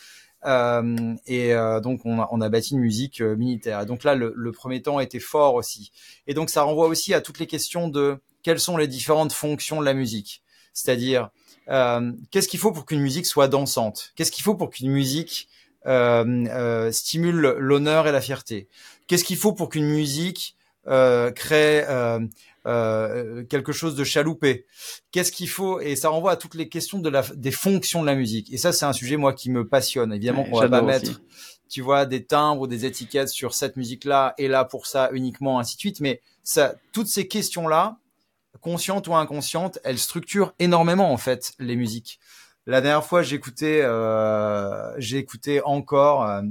euh, et euh, donc on a, on a bâti une musique euh, militaire. Et donc là le, le premier temps était fort aussi. Et donc ça renvoie aussi à toutes les questions de quelles sont les différentes fonctions de la musique, c'est-à-dire euh, qu'est-ce qu'il faut pour qu'une musique soit dansante, qu'est-ce qu'il faut pour qu'une musique Euh, euh, stimule l'honneur et la fierté. Qu'est-ce qu'il faut pour qu'une musique euh, crée euh, euh, quelque chose de chaloupé ? Qu'est-ce qu'il faut ? Et ça renvoie à toutes les questions de la, des fonctions de la musique. Et ça, c'est un sujet moi qui me passionne. Évidemment, qu'on ouais, va pas aussi. Mettre, tu vois, des timbres ou des étiquettes sur cette musique-là et là pour ça uniquement, ainsi de suite. Mais ça, toutes ces questions-là, conscientes ou inconscientes, elles structurent énormément en fait les musiques. La dernière fois, j'écoutais, euh, j'écoutais encore, euh,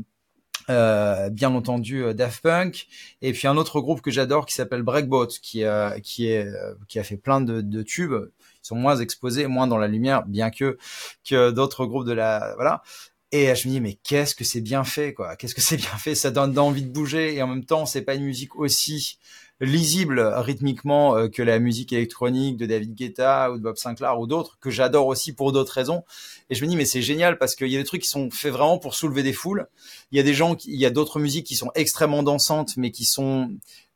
euh, bien entendu, euh, Daft Punk, et puis un autre groupe que j'adore qui s'appelle Breakbot, qui, euh, qui est, euh, qui a fait plein de, de tubes. Ils sont moins exposés, moins dans la lumière, bien que, que d'autres groupes de la, voilà. Et je me dis, mais qu'est-ce que c'est bien fait, quoi. Qu'est-ce que c'est bien fait. Ça donne envie de bouger, et en même temps, c'est pas une musique aussi lisible rythmiquement euh, que la musique électronique de David Guetta ou de Bob Sinclair ou d'autres que j'adore aussi pour d'autres raisons. Et je me dis mais c'est génial parce qu'il y a des trucs qui sont faits vraiment pour soulever des foules. Il y a des gens qui, il y a d'autres musiques qui sont extrêmement dansantes mais qui sont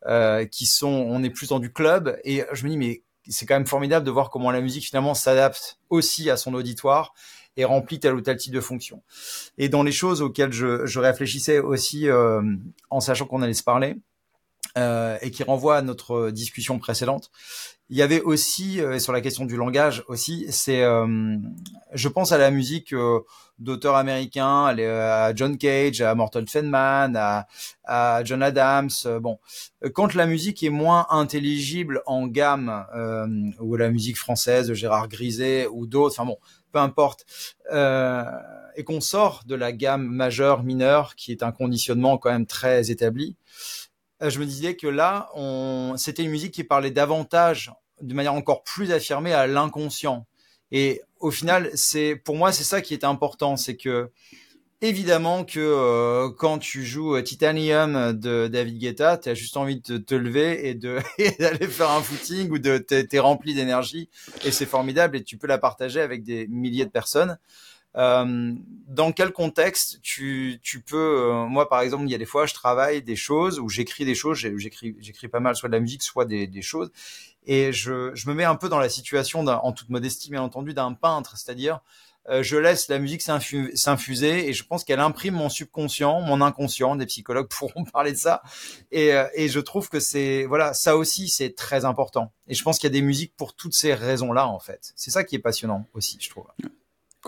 euh, qui sont on est plus dans du club. Et je me dis mais c'est quand même formidable de voir comment la musique finalement s'adapte aussi à son auditoire et remplit tel ou tel type de fonction. Et dans les choses auxquelles je, je réfléchissais aussi euh, en sachant qu'on allait se parler. Euh, et qui renvoie à notre discussion précédente. Il y avait aussi, euh, sur la question du langage aussi, c'est, euh, je pense à la musique euh, d'auteurs américains, à John Cage, à Morton Feldman, à, à John Adams. Euh, bon, quand la musique est moins intelligible en gamme, euh, ou la musique française de Gérard Griset ou d'autres, enfin bon, peu importe, euh, et qu'on sort de la gamme majeure, mineure, qui est un conditionnement quand même très établi. Je me disais que là, on... c'était une musique qui parlait davantage, de manière encore plus affirmée, à l'inconscient. Et au final, c'est pour moi, c'est ça qui est important, c'est que évidemment que euh, quand tu joues Titanium de David Guetta, t'as juste envie de te lever et de et d'aller faire un footing ou de t'es, t'es rempli d'énergie et c'est formidable et tu peux la partager avec des milliers de personnes. Euh, dans quel contexte tu tu peux euh, moi par exemple il y a des fois je travaille des choses ou j'écris des choses j'écris j'écris pas mal soit de la musique soit des des choses et je je me mets un peu dans la situation d'un, en toute modestie bien entendu d'un peintre, c'est-à-dire euh, je laisse la musique s'infu- s'infuser et je pense qu'elle imprime mon subconscient, mon inconscient, des psychologues pourront parler de ça et et je trouve que c'est voilà, ça aussi c'est très important et je pense qu'il y a des musiques pour toutes ces raisons-là en fait. C'est ça qui est passionnant aussi, je trouve.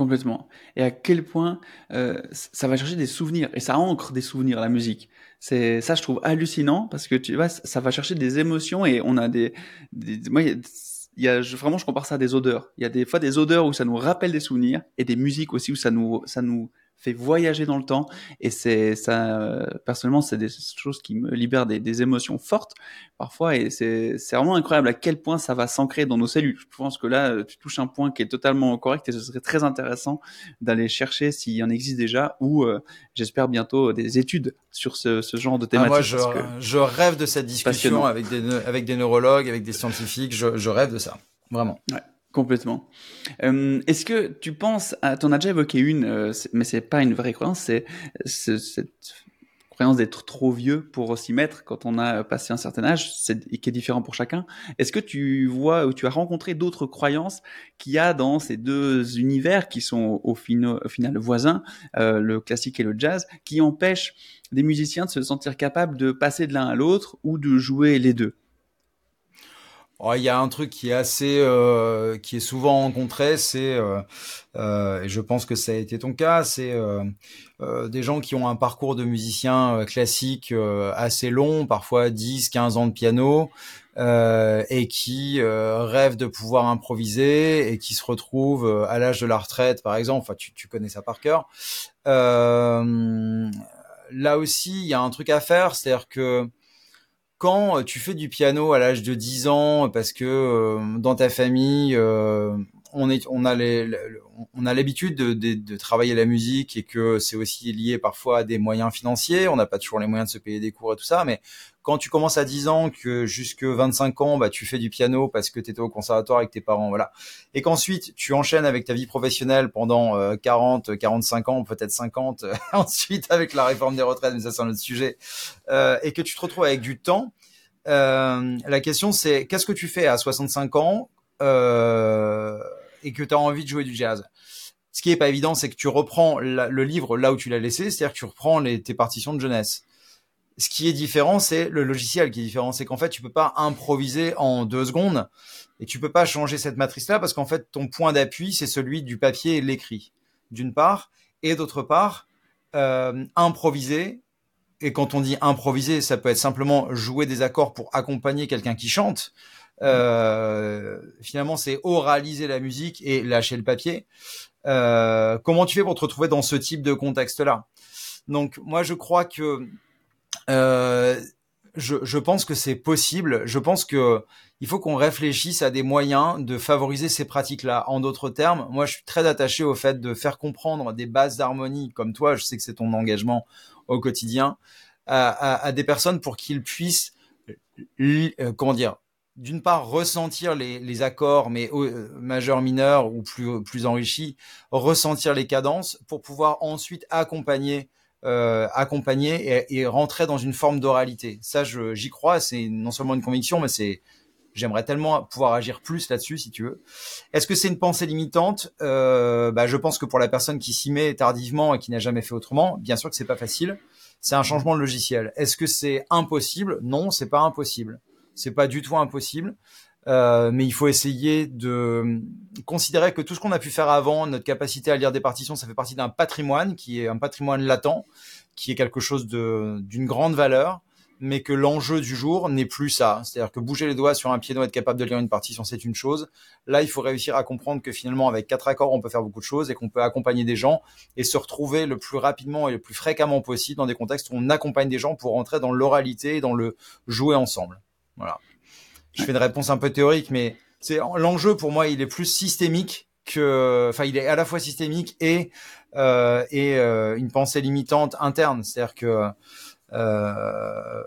Complètement. Et à quel point euh, ça va chercher des souvenirs et ça ancre des souvenirs la musique. C'est ça, je trouve hallucinant parce que tu vois, ça va chercher des émotions et on a des. des moi, il y a, y a je, vraiment, je compare ça à des odeurs. Il y a des fois des odeurs où ça nous rappelle des souvenirs et des musiques aussi où ça nous ça nous fait voyager dans le temps. Et c'est ça, euh, personnellement, c'est des choses qui me libèrent des, des émotions fortes parfois et c'est c'est vraiment incroyable à quel point ça va s'ancrer dans nos cellules. Je pense que là tu touches un point qui est totalement correct et ce serait très intéressant d'aller chercher s'il y en existe déjà ou euh, j'espère bientôt des études sur ce, ce genre de thématique. Ah, moi je, je rêve de cette discussion avec des avec des neurologues, avec des scientifiques, je, je rêve de ça, vraiment. Ouais. Complètement. Euh, est-ce que tu penses, à, t'en as déjà évoqué une, euh, c'est, mais c'est pas une vraie croyance, c'est, c'est cette croyance d'être trop vieux pour s'y mettre quand on a passé un certain âge, c'est, qui est différent pour chacun. Est-ce que tu vois ou tu as rencontré d'autres croyances qu'il y a dans ces deux univers qui sont au, fino, au final voisins, euh, le classique et le jazz, qui empêchent des musiciens de se sentir capables de passer de l'un à l'autre ou de jouer les deux ? Oh, il y a un truc qui est assez, euh, qui est souvent rencontré, c'est, euh, euh, et je pense que ça a été ton cas, c'est euh, euh, des gens qui ont un parcours de musicien euh, classique euh, assez long, parfois dix, quinze ans de piano, euh, et qui euh, rêvent de pouvoir improviser et qui se retrouvent à l'âge de la retraite, par exemple. Enfin, tu, tu connais ça par cœur. Euh, là aussi, il y a un truc à faire, c'est-à-dire que quand tu fais du piano à l'âge de dix ans, parce que euh, dans ta famille, euh, on, est, on, a les, on a l'habitude de, de, de travailler la musique et que c'est aussi lié parfois à des moyens financiers, on n'a pas toujours les moyens de se payer des cours et tout ça, mais quand tu commences à dix ans, que jusque vingt-cinq ans, bah, tu fais du piano parce que tu étais au conservatoire avec tes parents, voilà. Et qu'ensuite, tu enchaînes avec ta vie professionnelle pendant euh, quarante, quarante-cinq ans, peut-être cinquante, ensuite avec la réforme des retraites, mais ça c'est un autre sujet, euh, et que tu te retrouves avec du temps, euh, la question c'est qu'est-ce que tu fais à soixante-cinq ans euh, et que tu as envie de jouer du jazz. Ce qui n'est pas évident, c'est que tu reprends la, le livre là où tu l'as laissé, c'est-à-dire que tu reprends les, tes partitions de jeunesse. Ce qui est différent, c'est le logiciel qui est différent. C'est qu'en fait, tu peux pas improviser en deux secondes et tu peux pas changer cette matrice-là parce qu'en fait, ton point d'appui, c'est celui du papier et de l'écrit, d'une part. Et d'autre part, euh, improviser. Et quand on dit improviser, ça peut être simplement jouer des accords pour accompagner quelqu'un qui chante. Euh, finalement, c'est oraliser la musique et lâcher le papier. Euh, comment tu fais pour te retrouver dans ce type de contexte-là? Donc, moi, je crois que Euh, je, je pense que c'est possible. Je pense que il faut qu'on réfléchisse à des moyens de favoriser ces pratiques-là. En d'autres termes, moi, je suis très attaché au fait de faire comprendre des bases d'harmonie, comme toi. Je sais que c'est ton engagement au quotidien, à, à, à des personnes pour qu'ils puissent, euh, comment dire, d'une part ressentir les, les accords, mais euh, majeurs, mineurs ou plus plus enrichis, ressentir les cadences pour pouvoir ensuite accompagner. Euh, accompagner et, et rentrer dans une forme d'oralité. Ça, je, j'y crois. C'est non seulement une conviction, mais c'est, j'aimerais tellement pouvoir agir plus là-dessus, si tu veux. Est-ce que c'est une pensée limitante? Euh, bah, je pense que pour la personne qui s'y met tardivement et qui n'a jamais fait autrement, bien sûr que c'est pas facile. C'est un changement de logiciel. Est-ce que c'est impossible? Non, c'est pas impossible. C'est pas du tout impossible. Euh, mais il faut essayer de considérer que tout ce qu'on a pu faire avant, notre capacité à lire des partitions, ça fait partie d'un patrimoine qui est un patrimoine latent, qui est quelque chose de, d'une grande valeur, mais que l'enjeu du jour n'est plus ça. C'est-à-dire que bouger les doigts sur un piano, être capable de lire une partition, c'est une chose. Là, il faut réussir à comprendre que finalement, avec quatre accords, on peut faire beaucoup de choses et qu'on peut accompagner des gens et se retrouver le plus rapidement et le plus fréquemment possible dans des contextes où on accompagne des gens pour rentrer dans l'oralité et dans le jouer ensemble. Voilà. Je fais une réponse un peu théorique, mais c'est l'enjeu pour moi, il est plus systémique que, enfin, il est à la fois systémique et euh, et euh, une pensée limitante interne. C'est-à-dire que euh,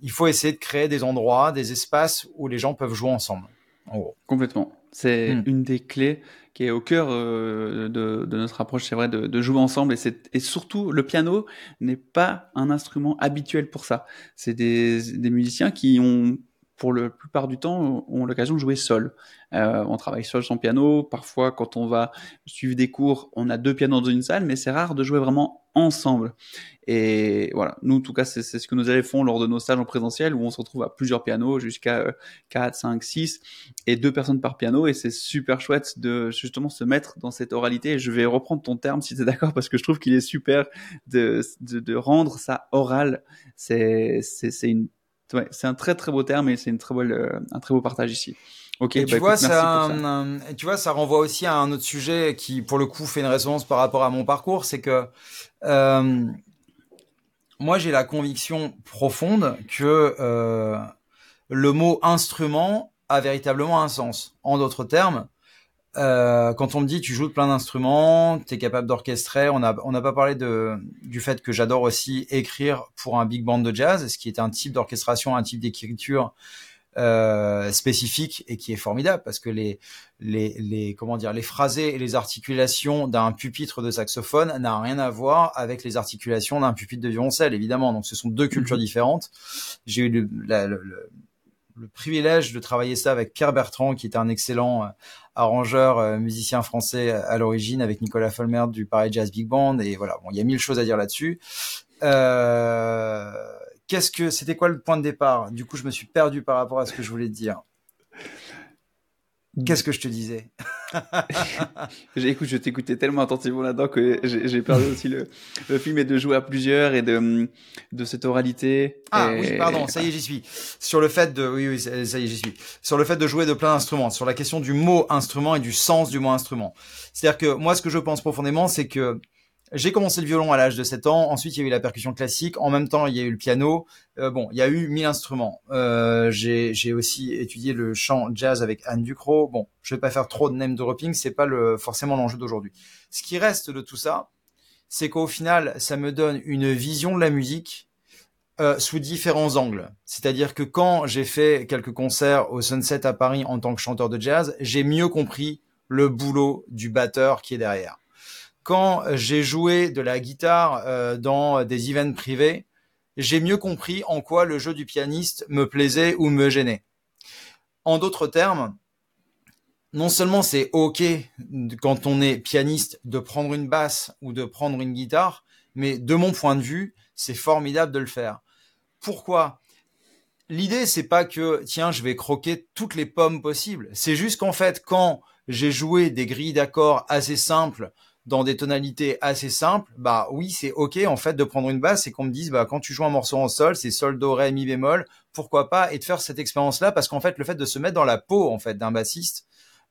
il faut essayer de créer des endroits, des espaces où les gens peuvent jouer ensemble. En gros. Complètement. C'est mmh. une des clés qui est au cœur euh, de, de notre approche, c'est vrai, de, de jouer ensemble. Et, c'est, et surtout, le piano n'est pas un instrument habituel pour ça. C'est des, des musiciens qui ont pour la plupart du temps, ont l'occasion de jouer seul. Euh, on travaille seul sans piano. Parfois, quand on va suivre des cours, on a deux pianos dans une salle, mais c'est rare de jouer vraiment ensemble. Et voilà. Nous, en tout cas, c'est, c'est ce que nos élèves font lors de nos stages en présentiel, où on se retrouve à plusieurs pianos, jusqu'à euh, quatre, cinq, six, et deux personnes par piano. Et c'est super chouette de justement se mettre dans cette oralité. Et je vais reprendre ton terme, si tu es d'accord, parce que je trouve qu'il est super de, de, de rendre ça oral. C'est, c'est, c'est une Ouais, c'est un très très beau terme et c'est une très belle, euh, un très beau partage ici. Ok. Et tu bah, vois, écoute, ça, merci pour ça. Un, un, tu vois, ça renvoie aussi à un autre sujet qui, pour le coup, fait une résonance par rapport à mon parcours, c'est que euh, moi, j'ai la conviction profonde que euh, le mot instrument a véritablement un sens. En d'autres termes, euh, quand on me dit tu joues de plein d'instruments, t'es capable d'orchestrer, on a on n'a pas parlé de du fait que j'adore aussi écrire pour un big band de jazz, ce qui est un type d'orchestration, un type d'écriture euh, spécifique et qui est formidable parce que les les les comment dire les phrasés et les articulations d'un pupitre de saxophone n'a rien à voir avec les articulations d'un pupitre de violoncelle évidemment, donc ce sont deux cultures différentes. J'ai eu le, la, le, le le privilège de travailler ça avec Pierre Bertrand, qui est un excellent euh, arrangeur, euh, musicien français à l'origine, avec Nicolas Folmer du Paris Jazz Big Band. Et voilà, bon, il y a mille choses à dire là-dessus. Euh, qu'est-ce que, c'était quoi le point de départ? Du coup, je me suis perdu par rapport à ce que je voulais te dire. Qu'est-ce que je te disais? Écoute, je t'écoutais tellement attentivement là-dedans que j'ai, j'ai perdu aussi le, le film et de jouer à plusieurs et de, de cette oralité. Ah et... oui, pardon, ça y est, j'y suis. Sur le fait de, oui, oui, ça y est, j'y suis. Sur le fait de jouer de plein d'instruments, sur la question du mot instrument et du sens du mot instrument. C'est-à-dire que moi, ce que je pense profondément, c'est que j'ai commencé le violon à l'âge de sept ans, ensuite il y a eu la percussion classique, en même temps il y a eu le piano, euh, bon, il y a eu mille instruments. Euh, j'ai, j'ai aussi étudié le chant jazz avec Anne Ducrot. Bon, je vais pas faire trop de name dropping, c'est pas le, forcément l'enjeu d'aujourd'hui. Ce qui reste de tout ça, c'est qu'au final, ça me donne une vision de la musique euh, sous différents angles. C'est-à-dire que quand j'ai fait quelques concerts au Sunset à Paris en tant que chanteur de jazz, j'ai mieux compris le boulot du batteur qui est derrière. Quand j'ai joué de la guitare euh, dans des events privés, j'ai mieux compris en quoi le jeu du pianiste me plaisait ou me gênait. En d'autres termes, non seulement c'est OK quand on est pianiste de prendre une basse ou de prendre une guitare, mais de mon point de vue, c'est formidable de le faire. Pourquoi ? L'idée, c'est pas que tiens, je vais croquer toutes les pommes possibles. C'est juste qu'en fait, quand j'ai joué des grilles d'accords assez simples, dans des tonalités assez simples, bah oui, c'est OK en fait de prendre une basse et qu'on me dise bah quand tu joues un morceau en sol, c'est sol, do, ré, mi bémol, pourquoi pas, et de faire cette expérience-là, parce qu'en fait le fait de se mettre dans la peau en fait d'un bassiste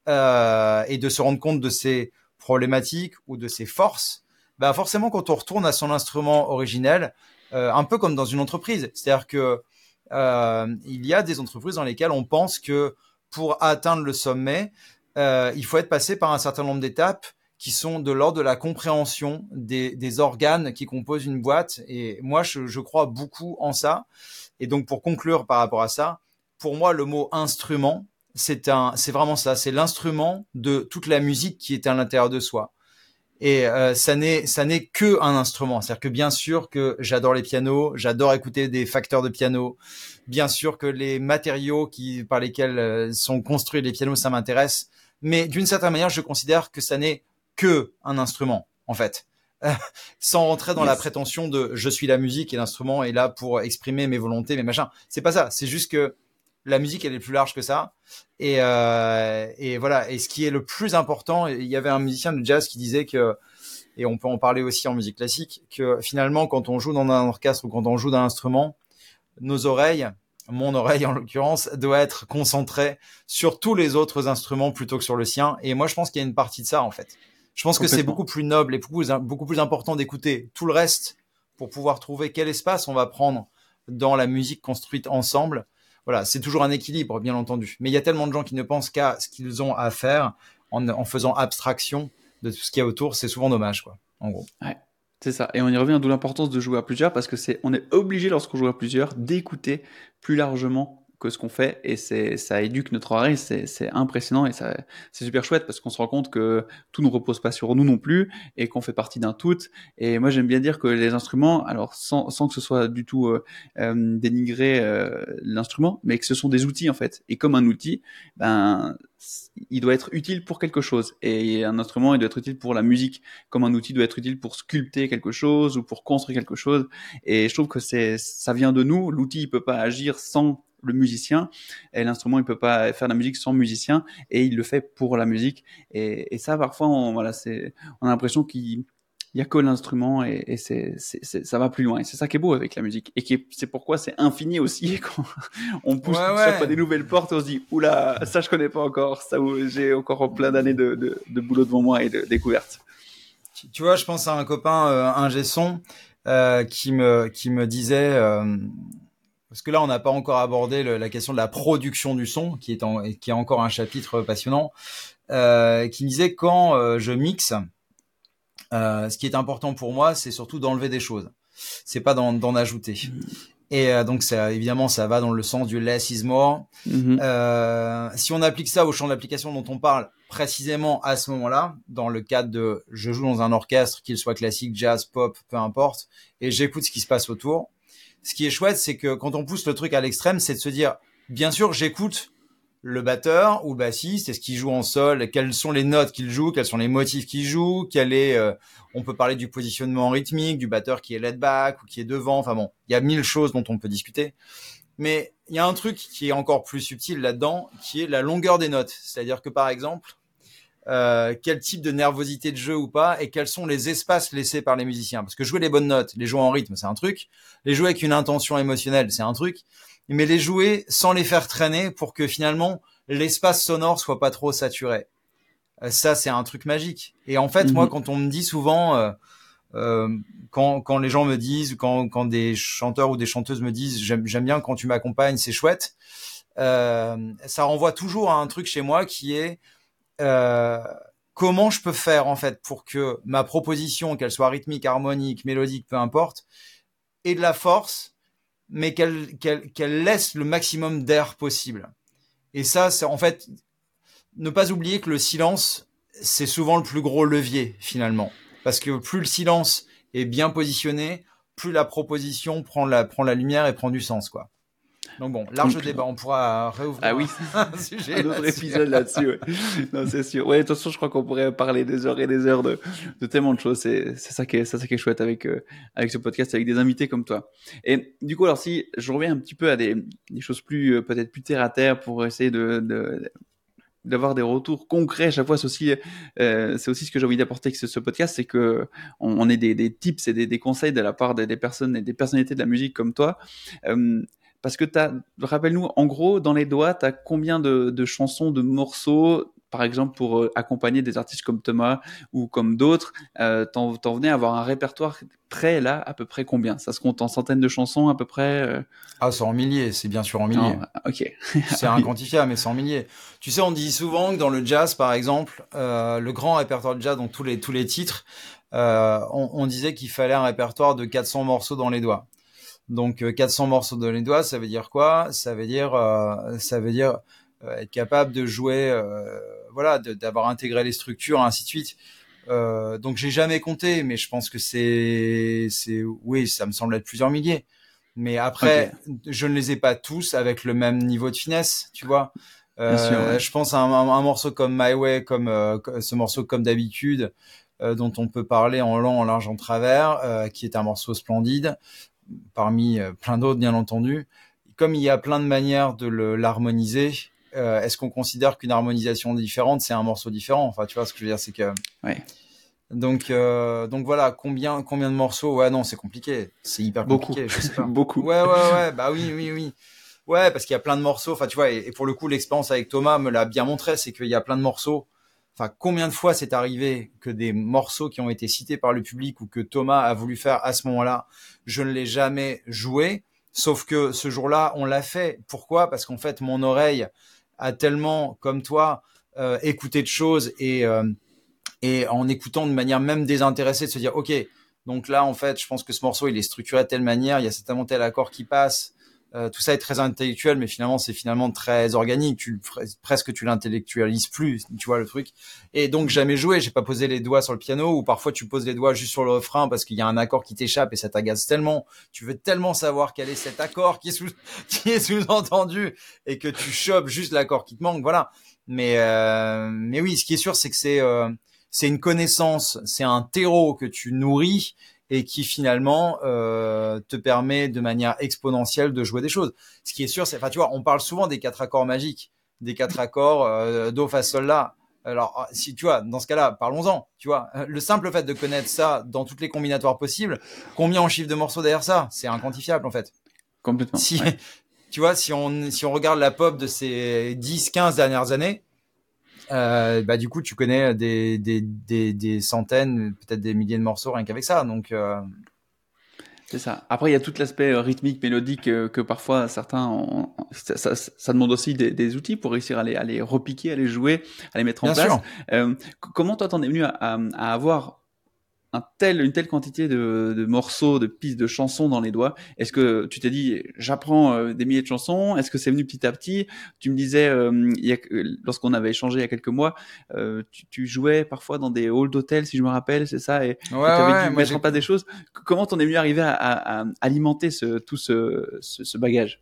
euh, et de se rendre compte de ses problématiques ou de ses forces, bah forcément quand on retourne à son instrument originel, euh, un peu comme dans une entreprise, c'est-à-dire que euh, il y a des entreprises dans lesquelles on pense que pour atteindre le sommet, euh, il faut être passé par un certain nombre d'étapes qui sont de l'ordre de la compréhension des, des organes qui composent une boîte. Et moi, je, je crois beaucoup en ça. Et donc, pour conclure par rapport à ça, pour moi, le mot « instrument », c'est un, c'est vraiment ça. C'est l'instrument de toute la musique qui est à l'intérieur de soi. Et euh, ça n'est, ça n'est que un instrument. C'est-à-dire que bien sûr que j'adore les pianos, j'adore écouter des facteurs de piano. Bien sûr que les matériaux qui, par lesquels sont construits les pianos, ça m'intéresse. Mais d'une certaine manière, je considère que ça n'est que un instrument, en fait, sans rentrer dans yes. la prétention de je suis la musique et l'instrument est là pour exprimer mes volontés, mes machins. C'est pas ça. C'est juste que la musique, elle est plus large que ça. Et, euh, et voilà. Et ce qui est le plus important, il y avait un musicien de jazz qui disait que, et on peut en parler aussi en musique classique, que finalement, quand on joue dans un orchestre ou quand on joue d'un instrument, nos oreilles, mon oreille en l'occurrence, doit être concentrée sur tous les autres instruments plutôt que sur le sien. Et moi, je pense qu'il y a une partie de ça, en fait. Je pense que c'est beaucoup plus noble et beaucoup, beaucoup plus important d'écouter tout le reste pour pouvoir trouver quel espace on va prendre dans la musique construite ensemble. Voilà, c'est toujours un équilibre, bien entendu. Mais il y a tellement de gens qui ne pensent qu'à ce qu'ils ont à faire en, en faisant abstraction de tout ce qu'il y a autour. C'est souvent dommage, quoi, en gros. Ouais, c'est ça. Et on y revient, d'où l'importance de jouer à plusieurs, parce que c'est, on est obligé, lorsqu'on joue à plusieurs, d'écouter plus largement que ce qu'on fait, et c'est, ça éduque notre oreille, c'est, c'est impressionnant, et ça, c'est super chouette, parce qu'on se rend compte que tout ne repose pas sur nous non plus, et qu'on fait partie d'un tout. Et moi j'aime bien dire que les instruments, alors sans, sans que ce soit du tout euh, euh, dénigrer euh, l'instrument, mais que ce sont des outils en fait, et comme un outil, ben il doit être utile pour quelque chose, et un instrument il doit être utile pour la musique, comme un outil doit être utile pour sculpter quelque chose, ou pour construire quelque chose. Et je trouve que c'est, ça vient de nous, l'outil il peut pas agir sans le musicien, et l'instrument il peut pas faire de la musique sans musicien, et il le fait pour la musique. Et, et ça parfois on, voilà, c'est, on a l'impression qu'il il y a que l'instrument, et, et c'est, c'est, c'est, ça va plus loin, et c'est ça qui est beau avec la musique, et qui est, c'est pourquoi c'est infini aussi. Quand on pousse ouais, ouais. chaque fois des nouvelles portes, on se dit oula, ça je connais pas encore, ça j'ai encore plein d'années de, de, de boulot devant moi et de découvertes. Tu vois, je pense à un copain euh, ingé son euh, qui, me, qui me disait euh... parce que là, on n'a pas encore abordé le, la question de la production du son, qui est, en, qui est encore un chapitre passionnant, euh, qui me disait quand euh, je mixe, euh, ce qui est important pour moi, c'est surtout d'enlever des choses. C'est pas d'en, d'en ajouter. Et euh, donc, ça, évidemment, ça va dans le sens du less is more. Mm-hmm. Euh, si on applique ça au champ d'application dont on parle précisément à ce moment-là, dans le cadre de je joue dans un orchestre, qu'il soit classique, jazz, pop, peu importe, et j'écoute ce qui se passe autour. Ce qui est chouette, c'est que quand on pousse le truc à l'extrême, c'est de se dire, bien sûr, j'écoute le batteur ou le bassiste, est-ce qu'il joue en sol, quelles sont les notes qu'il joue, quels sont les motifs qu'il joue, quel est, euh, on peut parler du positionnement rythmique, du batteur qui est laid back ou qui est devant, enfin bon, il y a mille choses dont on peut discuter. Mais il y a un truc qui est encore plus subtil là-dedans, qui est la longueur des notes. C'est-à-dire que, par exemple, euh, quel type de nervosité de jeu ou pas, et quels sont les espaces laissés par les musiciens. Parce que jouer les bonnes notes, les jouer en rythme, c'est un truc. Les jouer avec une intention émotionnelle, c'est un truc. Mais les jouer sans les faire traîner pour que, finalement, l'espace sonore soit pas trop saturé. Euh, ça, c'est un truc magique. Et en fait, mmh. moi, quand on me dit souvent... Euh, Euh, quand, quand les gens me disent, quand, quand des chanteurs ou des chanteuses me disent, j'aime, j'aime bien quand tu m'accompagnes, c'est chouette. Euh, ça renvoie toujours à un truc chez moi qui est euh, comment je peux faire en fait pour que ma proposition, qu'elle soit rythmique, harmonique, mélodique, peu importe, ait de la force, mais qu'elle, qu'elle, qu'elle laisse le maximum d'air possible. Et ça, c'est en fait ne pas oublier que le silence, c'est souvent le plus gros levier finalement. Parce que plus le silence est bien positionné, plus la proposition prend la, prend la lumière et prend du sens, quoi. Donc bon, large donc, débat, on pourra réouvrir ah oui. un sujet un autre là-dessus. épisode là-dessus. Ouais. Non, c'est sûr. Ouais, de toute façon, je crois qu'on pourrait parler des heures et des heures de, de tellement de choses. C'est, c'est ça qui est, c'est ça qui est chouette avec euh, avec ce podcast, avec des invités comme toi. Et du coup, alors si je reviens un petit peu à des, des choses plus euh, peut-être plus terre à terre pour essayer de, de d'avoir des retours concrets à chaque fois, c'est aussi, euh, c'est aussi ce que j'ai envie d'apporter avec ce, ce podcast, c'est qu'on on ait des, des tips et des, des conseils de la part des, des personnes et des personnalités de la musique comme toi. Euh, parce que t'as, rappelle-nous, en gros, dans les doigts, t'as combien de, de chansons, de morceaux, par exemple, pour accompagner des artistes comme Thomas ou comme d'autres, euh, t'en, t'en venais à avoir un répertoire très, là, à peu près combien ? Ça se compte en centaines de chansons, à peu près euh... Ah, c'est en milliers, c'est bien sûr en milliers. Non, ok. C'est inquantifiable, mais c'est en milliers. Tu sais, on dit souvent que dans le jazz, par exemple, euh, le grand répertoire de jazz, donc tous les, tous les titres, euh, on, on disait qu'il fallait un répertoire de quatre cents morceaux dans les doigts. Donc, euh, quatre cents morceaux dans les doigts, ça veut dire quoi ? Ça veut dire... Euh, ça veut dire euh, être capable de jouer... Euh, voilà, de, d'avoir intégré les structures, ainsi de suite. Euh, donc, j'ai jamais compté, mais je pense que c'est, c'est, oui, ça me semble être plusieurs milliers. Mais après, okay. je ne les ai pas tous avec le même niveau de finesse, tu vois. Euh, Bien sûr, ouais. Je pense à un, un, un morceau comme My Way, comme euh, ce morceau comme d'habitude, euh, dont on peut parler en long, en large, en travers, euh, qui est un morceau splendide, parmi euh, plein d'autres, bien entendu. Comme il y a plein de manières de le, l'harmoniser. Euh, est-ce qu'on considère qu'une harmonisation différente, c'est un morceau différent ? Enfin, tu vois ce que je veux dire, c'est que. Oui. Donc, euh, donc voilà, combien, combien de morceaux ? Ouais, non, c'est compliqué, c'est hyper compliqué. Beaucoup. Je sais pas. Beaucoup. Ouais, ouais, ouais. Bah oui, oui, oui. Ouais, parce qu'il y a plein de morceaux. Enfin, tu vois, et, et pour le coup, l'expérience avec Thomas me l'a bien montré, c'est qu'il y a plein de morceaux. Enfin, combien de fois c'est arrivé que des morceaux qui ont été cités par le public ou que Thomas a voulu faire à ce moment-là, je ne l'ai jamais joué. Sauf que ce jour-là, on l'a fait. Pourquoi ? Parce qu'en fait, mon oreille a tellement, comme toi, euh, écouté de choses et, euh, et en écoutant de manière même désintéressée, de se dire « Ok, donc là, en fait, je pense que ce morceau, il est structuré de telle manière, il y a certainement tel accord qui passe. Euh, » Tout ça est très intellectuel, mais finalement, c'est finalement très organique. Tu, presque, tu l'intellectualises plus, tu vois, le truc. Et donc, jamais joué. J'ai pas posé les doigts sur le piano ou parfois, tu poses les doigts juste sur le refrain parce qu'il y a un accord qui t'échappe et ça t'agace tellement. Tu veux tellement savoir quel est cet accord qui est, sous, qui est sous-entendu et que tu chopes juste l'accord qui te manque, voilà. Mais, euh, mais oui, ce qui est sûr, c'est que c'est, euh, c'est une connaissance, c'est un terreau que tu nourris et qui finalement euh, te permet de manière exponentielle de jouer des choses. Ce qui est sûr, c'est, enfin, tu vois, on parle souvent des quatre accords magiques, des quatre accords euh, do fa sol la. Alors, si tu vois, dans ce cas-là, parlons-en. Tu vois, le simple fait de connaître ça dans toutes les combinatoires possibles, combien en chiffre de morceaux derrière ça, c'est inquantifiable en fait. Complètement. Si, ouais. Tu vois, si on si on regarde la pop de ces dix quinze dernières années. Euh, bah du coup tu connais des, des des des centaines, peut-être des milliers de morceaux rien qu'avec ça, donc euh... c'est ça. Après il y a tout l'aspect rythmique, mélodique euh, que parfois certains ont... ça, ça, ça demande aussi des, des outils pour réussir à les à les repiquer, à les jouer, à les mettre en Bien place. Sûr. Euh, comment toi t'en es venu à, à, à avoir un tel, une telle quantité de, de morceaux, de pistes, de chansons dans les doigts? Est-ce que tu t'es dit, j'apprends euh, des milliers de chansons? Est-ce que c'est venu petit à petit? Tu me disais, euh, il y a, lorsqu'on avait échangé il y a quelques mois, euh, tu, tu jouais parfois dans des halls d'hôtels, si je me rappelle, c'est ça? Et tu ouais, avais ouais, dû mettre j'ai... en place des choses. Comment t'en es venu arrivé à, à, à alimenter ce, tout ce, ce, ce bagage?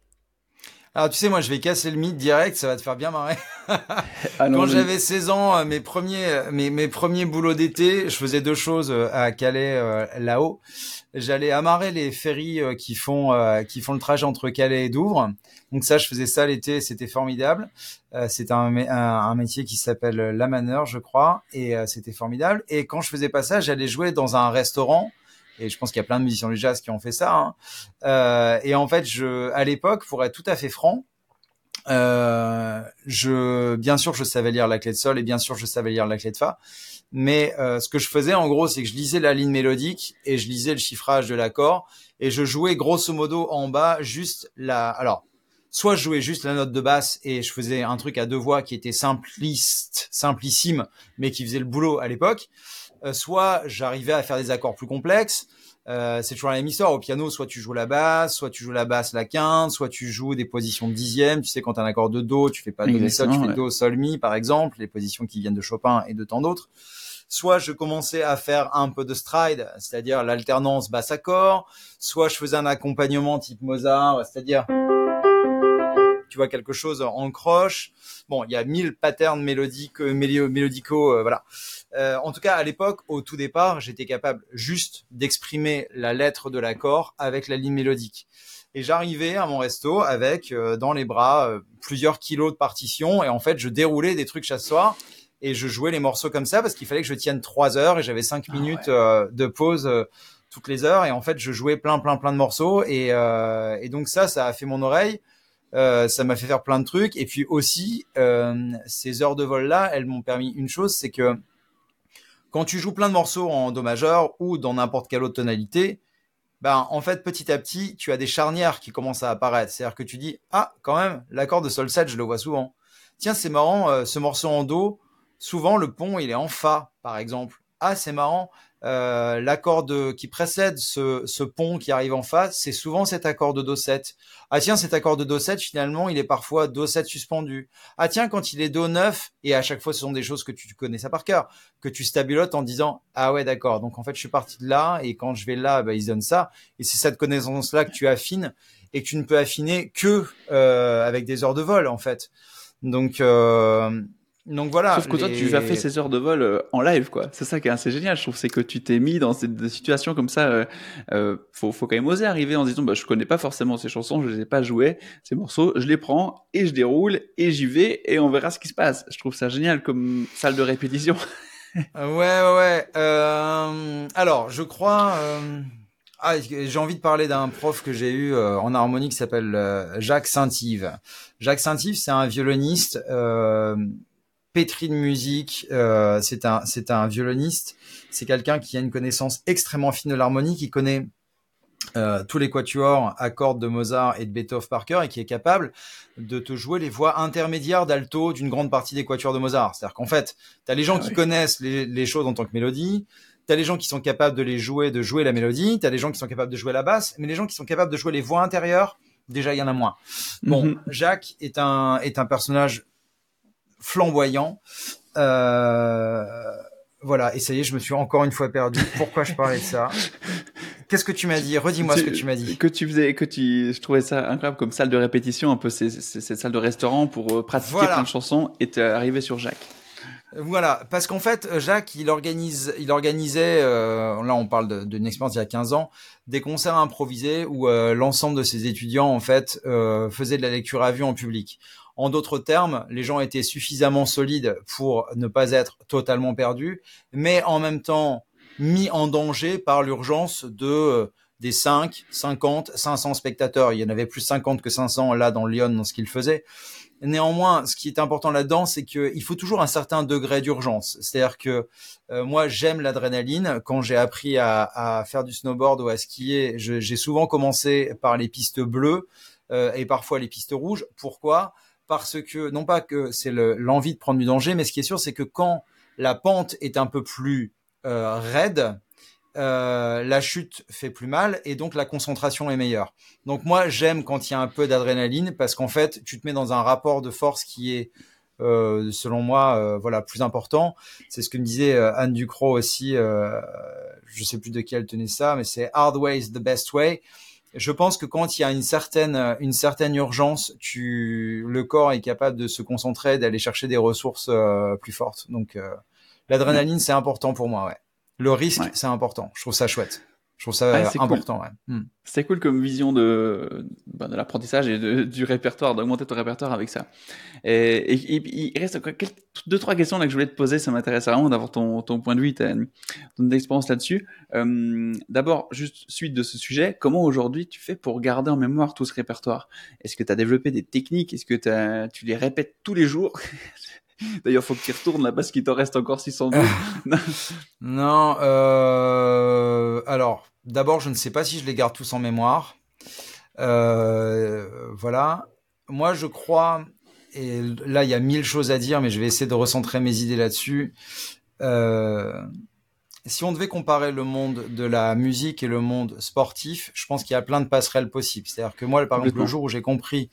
Alors, tu sais, moi, je vais casser le mythe direct, ça va te faire bien marrer. Ah non, Quand oui. j'avais seize ans, mes premiers, mes, mes premiers boulots d'été, je faisais deux choses à Calais, euh, là-haut. J'allais amarrer les ferries euh, qui font, euh, qui font le trajet entre Calais et Douvres. Donc ça, je faisais ça l'été, c'était formidable. Euh, c'était un, un, un métier qui s'appelle la manœuvre, je crois, et euh, c'était formidable. Et quand je faisais pas ça, j'allais jouer dans un restaurant. Et je pense qu'il y a plein de musiciens du jazz qui ont fait ça. Hein. Euh, et en fait, je, à l'époque, pour être tout à fait franc, euh, je, bien sûr, je savais lire la clé de sol et bien sûr, je savais lire la clé de fa. Mais euh, ce que je faisais, en gros, c'est que je lisais la ligne mélodique et je lisais le chiffrage de l'accord et je jouais grosso modo en bas juste la. Alors, soit je jouais juste la note de basse et je faisais un truc à deux voix qui était simpliste, simplissime, mais qui faisait le boulot à l'époque. Soit j'arrivais à faire des accords plus complexes, euh, c'est toujours la même histoire. Au piano, soit tu joues la basse, soit tu joues la basse, la quinte, soit tu joues des positions de dixième. Tu sais, quand t'as un accord de do, tu fais pas do, sol, tu fais do, sol, mi, par exemple, les positions qui viennent de Chopin et de tant d'autres. Soit je commençais à faire un peu de stride, c'est-à-dire l'alternance basse-accord. Soit je faisais un accompagnement type Mozart, c'est-à-dire... tu vois, quelque chose en croche. Bon, il y a mille patterns mélodiques, mélodicaux, euh, voilà. Euh, en tout cas, à l'époque, au tout départ, j'étais capable juste d'exprimer la lettre de l'accord avec la ligne mélodique. Et j'arrivais à mon resto avec, euh, dans les bras, euh, plusieurs kilos de partitions. Et en fait, je déroulais des trucs chaque soir et je jouais les morceaux comme ça parce qu'il fallait que je tienne trois heures et j'avais cinq ah, minutes ouais. euh, de pause euh, toutes les heures. Et en fait, je jouais plein, plein, plein de morceaux. Et, euh, et donc ça, ça a fait mon oreille. Euh, ça m'a fait faire plein de trucs et puis aussi euh, ces heures de vol là, elles m'ont permis une chose, c'est que quand tu joues plein de morceaux en do majeur ou dans n'importe quelle autre tonalité, ben en fait petit à petit tu as des charnières qui commencent à apparaître, c'est-à-dire que tu dis ah quand même l'accord de sol sept je le vois souvent, tiens c'est marrant euh, ce morceau en do souvent le pont il est en fa par exemple, ah c'est marrant Euh, l'accord de, qui précède ce, ce pont qui arrive en fa, c'est souvent cet accord de do sept. Ah tiens, cet accord de do sept, finalement, il est parfois do sept suspendu. Ah tiens, quand il est do neuf, et à chaque fois, ce sont des choses que tu connais ça par cœur, que tu stabilotes en disant « Ah ouais, d'accord, donc en fait, je suis parti de là, et quand je vais là, bah, ils donnent ça. » Et c'est cette connaissance-là que tu affines, et que tu ne peux affiner que euh, avec des heures de vol, en fait. Donc... Euh... Donc voilà. Sauf que les... toi, tu as fait ces heures de vol euh, en live, quoi. C'est ça qui est assez génial, je trouve, c'est que tu t'es mis dans ces, des situations comme ça. Euh, euh, faut, faut quand même oser arriver en se disant, bah, je connais pas forcément ces chansons, je les ai pas jouées, ces morceaux, je les prends et je déroule et j'y vais et on verra ce qui se passe. Je trouve ça génial comme salle de répétition. ouais, ouais, ouais. Euh, alors, je crois. Euh... Ah, j'ai envie de parler d'un prof que j'ai eu euh, en harmonie qui s'appelle euh, Jacques Saint-Yves. Jacques Saint-Yves, c'est un violoniste. Euh... pétri de musique, euh, c'est un, c'est un violoniste, c'est quelqu'un qui a une connaissance extrêmement fine de l'harmonie, qui connaît euh, tous les quatuors à cordes de Mozart et de Beethoven par cœur et qui est capable de te jouer les voix intermédiaires d'alto d'une grande partie des quatuors de Mozart. C'est-à-dire qu'en fait, t'as les gens ah, qui oui. connaissent les, les choses en tant que mélodie, t'as les gens qui sont capables de les jouer, de jouer la mélodie, t'as les gens qui sont capables de jouer la basse, mais les gens qui sont capables de jouer les voix intérieures, déjà il y en a moins. Bon, mm-hmm. Jacques est un, est un personnage flamboyant, euh, voilà. Et ça y est, je me suis encore une fois perdu. Pourquoi je parlais de ça ? Qu'est-ce que tu m'as dit ? Redis-moi tu, ce que tu m'as dit. Que tu faisais, que tu, je trouvais ça incroyable comme salle de répétition, un peu ces, ces, cette salle de restaurant pour pratiquer voilà. plein de chansons. Et t'es arrivé sur Jacques. Voilà, parce qu'en fait, Jacques, il organise, il organisait, euh, là on parle de, d'une expérience il y a quinze ans, des concerts improvisés où euh, l'ensemble de ses étudiants en fait euh, faisaient de la lecture à vue en public. En d'autres termes, les gens étaient suffisamment solides pour ne pas être totalement perdus, mais en même temps mis en danger par l'urgence de euh, des cinq, cinquante, cinq cents spectateurs. Il y en avait plus cinquante que cinq cents là dans Lyon, dans ce qu'ils faisaient. Néanmoins, ce qui est important là-dedans, c'est qu'il faut toujours un certain degré d'urgence. C'est-à-dire que euh, moi, j'aime l'adrénaline. Quand j'ai appris à, à faire du snowboard ou à skier, je, j'ai souvent commencé par les pistes bleues euh, et parfois les pistes rouges. Pourquoi ? Parce que, non pas que c'est le, l'envie de prendre du danger, mais ce qui est sûr, c'est que quand la pente est un peu plus euh, raide, Euh, la chute fait plus mal et donc la concentration est meilleure. Donc moi j'aime quand il y a un peu d'adrénaline parce qu'en fait tu te mets dans un rapport de force qui est euh, selon moi euh, voilà plus important. C'est ce que me disait euh, Anne Ducrot aussi. Euh, je sais plus de qui elle tenait ça, mais c'est hard way is the best way. je pense que quand il y a une certaine, une certaine urgence, tu, le corps est capable de se concentrer, d'aller chercher des ressources euh, plus fortes. Donc, euh, l'adrénaline, ouais. c'est important pour moi. Ouais. Le risque, ouais. c'est important. Je trouve ça chouette. Je trouve ça ouais, c'est important. Cool. Ouais. Mm. C'est cool comme vision de, ben, de l'apprentissage et de, du répertoire, d'augmenter ton répertoire avec ça. Et il reste quelques, deux, trois questions là que je voulais te poser. Ça m'intéresse vraiment d'avoir ton, ton point de vue, ta, ton expérience là-dessus. Euh, d'abord, juste suite de ce sujet, comment aujourd'hui tu fais pour garder en mémoire tout ce répertoire? Est-ce que tu as développé des techniques? Est-ce que t'as, tu les répètes tous les jours? D'ailleurs, faut que tu y retournes là parce qu'il t'en reste encore six cents deux. Non, euh... alors, d'abord, je ne sais pas si je les garde tous en mémoire. Euh... Voilà. Moi, je crois, et là, il y a mille choses à dire, mais je vais essayer de recentrer mes idées là-dessus. Euh... Si on devait comparer le monde de la musique et le monde sportif, je pense qu'il y a plein de passerelles possibles. C'est-à-dire que moi, par exemple, le jour où j'ai compris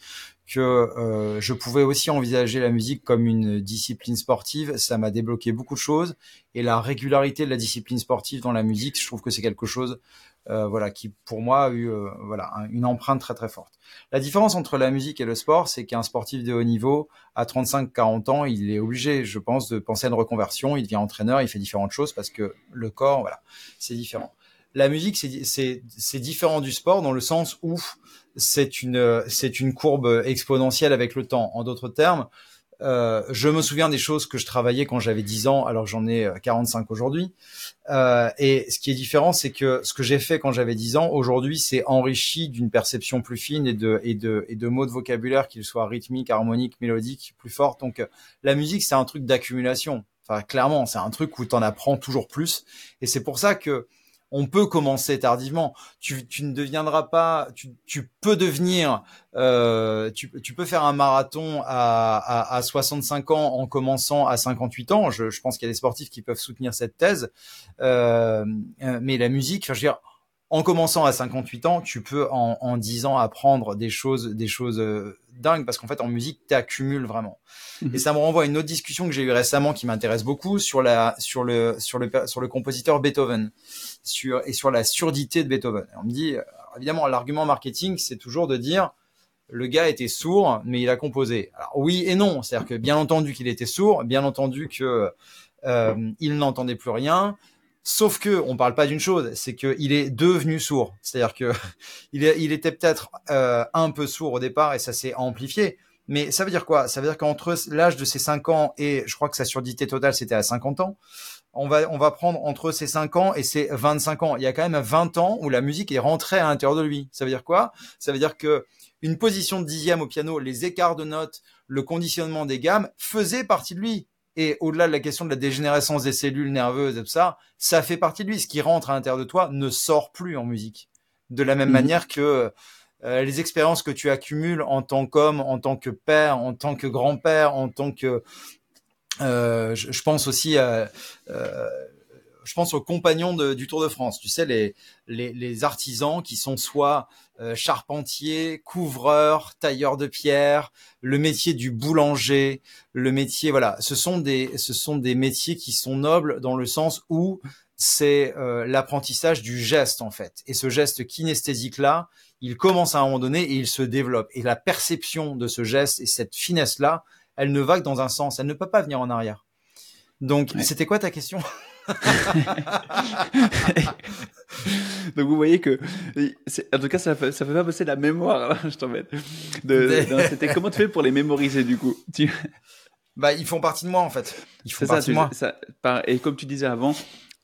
que euh, je pouvais aussi envisager la musique comme une discipline sportive, ça m'a débloqué beaucoup de choses. Et la régularité de la discipline sportive dans la musique, je trouve que c'est quelque chose euh, voilà, qui, pour moi, a eu euh, voilà, un, une empreinte très très forte. La différence entre la musique et le sport, c'est qu'un sportif de haut niveau, à trente-cinq à quarante ans, il est obligé, je pense, de penser à une reconversion. Il devient entraîneur, il fait différentes choses parce que le corps, voilà, c'est différent. La musique, c'est, c'est, c'est différent du sport dans le sens où c'est une, c'est une courbe exponentielle avec le temps. En d'autres termes, euh, je me souviens des choses que je travaillais quand j'avais dix ans, alors j'en ai quarante-cinq aujourd'hui. Euh, et ce qui est différent, c'est que ce que j'ai fait quand j'avais dix ans, aujourd'hui, c'est enrichi d'une perception plus fine et de, et de, et de mots de vocabulaire, qu'ils soient rythmiques, harmoniques, mélodiques, plus forts. Donc, la musique, c'est un truc d'accumulation. Enfin, clairement, c'est un truc où t'en apprends toujours plus. Et c'est pour ça que, on peut commencer tardivement. Tu, tu ne deviendras pas. Tu, tu peux devenir. Euh, tu, tu peux faire un marathon à, à, à soixante-cinq ans en commençant à cinquante-huit ans. Je, je pense qu'il y a des sportifs qui peuvent soutenir cette thèse. Euh, mais la musique, enfin, je veux dire, en commençant à cinquante-huit ans, tu peux en, en dix ans apprendre des choses, des choses euh, dingues, parce qu'en fait, en musique, t'accumules vraiment. Mmh. Et ça me renvoie à une autre discussion que j'ai eue récemment qui m'intéresse beaucoup sur la, sur le, sur le, sur le compositeur Beethoven. Sur, et sur la surdité de Beethoven. Et on me dit, évidemment, l'argument marketing, c'est toujours de dire, le gars était sourd, mais il a composé. Alors, oui et non. C'est-à-dire que, bien entendu qu'il était sourd, bien entendu que, euh, il n'entendait plus rien. Sauf que, on parle pas d'une chose, c'est que il est devenu sourd. C'est-à-dire que, il, est, il était peut-être, euh, un peu sourd au départ et ça s'est amplifié. Mais ça veut dire quoi? Ça veut dire qu'entre l'âge de ses cinq ans et je crois que sa surdité totale, c'était à cinquante ans. On va, on va prendre entre ses cinq ans et ses vingt-cinq ans. Il y a quand même vingt ans où la musique est rentrée à l'intérieur de lui. Ça veut dire quoi? Ça veut dire que une position de dixième au piano, les écarts de notes, le conditionnement des gammes faisaient partie de lui. Et au-delà de la question de la dégénérescence des cellules nerveuses et tout ça, ça fait partie de lui. Ce qui rentre à l'intérieur de toi ne sort plus en musique. De la même mmh. manière que euh, les expériences que tu accumules en tant qu'homme, en tant que père, en tant que grand-père, en tant que... Euh, je, je pense aussi à, euh, je pense aux compagnons de, du Tour de France. Tu sais, les, les, les artisans qui sont soit euh, charpentiers, couvreurs, tailleurs de pierre, le métier du boulanger, le métier, voilà. Ce sont des, ce sont des métiers qui sont nobles dans le sens où c'est euh, l'apprentissage du geste, en fait. Et ce geste kinesthésique-là, il commence à un moment donné et il se développe. Et la perception de ce geste et cette finesse-là, elle ne va que dans un sens, elle ne peut pas venir en arrière. Donc, ouais. C'était quoi ta question? Donc, vous voyez que, c'est, en tout cas, ça fait, ça fait pas passer la mémoire, là, je t'embête. De, non, c'était comment tu fais pour les mémoriser, du coup? Tu... Bah, ils font partie de moi, en fait. Ils font c'est partie ça, de moi. Ça, par, et comme tu disais avant,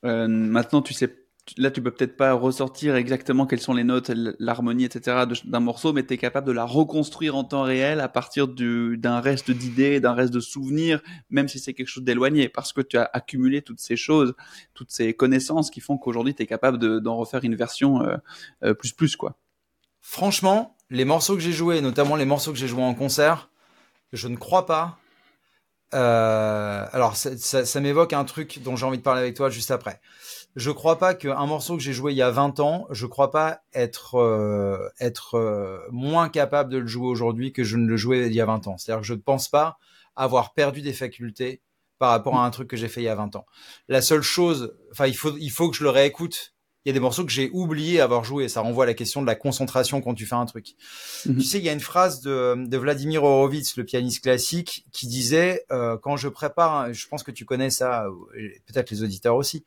euh, maintenant, tu sais, là, tu peux peut-être pas ressortir exactement quelles sont les notes, l'harmonie, et cetera de, d'un morceau, mais t'es capable de la reconstruire en temps réel à partir du, d'un reste d'idées, d'un reste de souvenirs, même si c'est quelque chose d'éloigné, parce que tu as accumulé toutes ces choses, toutes ces connaissances qui font qu'aujourd'hui t'es capable de, d'en refaire une version euh, euh, plus plus quoi. Franchement, les morceaux que j'ai joués, notamment les morceaux que j'ai joués en concert, je ne crois pas. Euh, alors, ça, ça, ça m'évoque un truc dont j'ai envie de parler avec toi juste après. Je crois pas qu'un morceau que j'ai joué il y a vingt ans, je crois pas être euh, être euh, moins capable de le jouer aujourd'hui que je ne le jouais il y a vingt ans. C'est-à-dire que je ne pense pas avoir perdu des facultés par rapport à un truc que j'ai fait il y a vingt ans. La seule chose, enfin, il faut il faut que je le réécoute il y a des morceaux que j'ai oublié avoir joué. Ça renvoie à la question de la concentration quand tu fais un truc. Mm-hmm. Tu sais, il y a une phrase de, de Vladimir Horowitz, le pianiste classique, qui disait euh, quand je prépare, je pense que tu connais ça, peut-être les auditeurs aussi.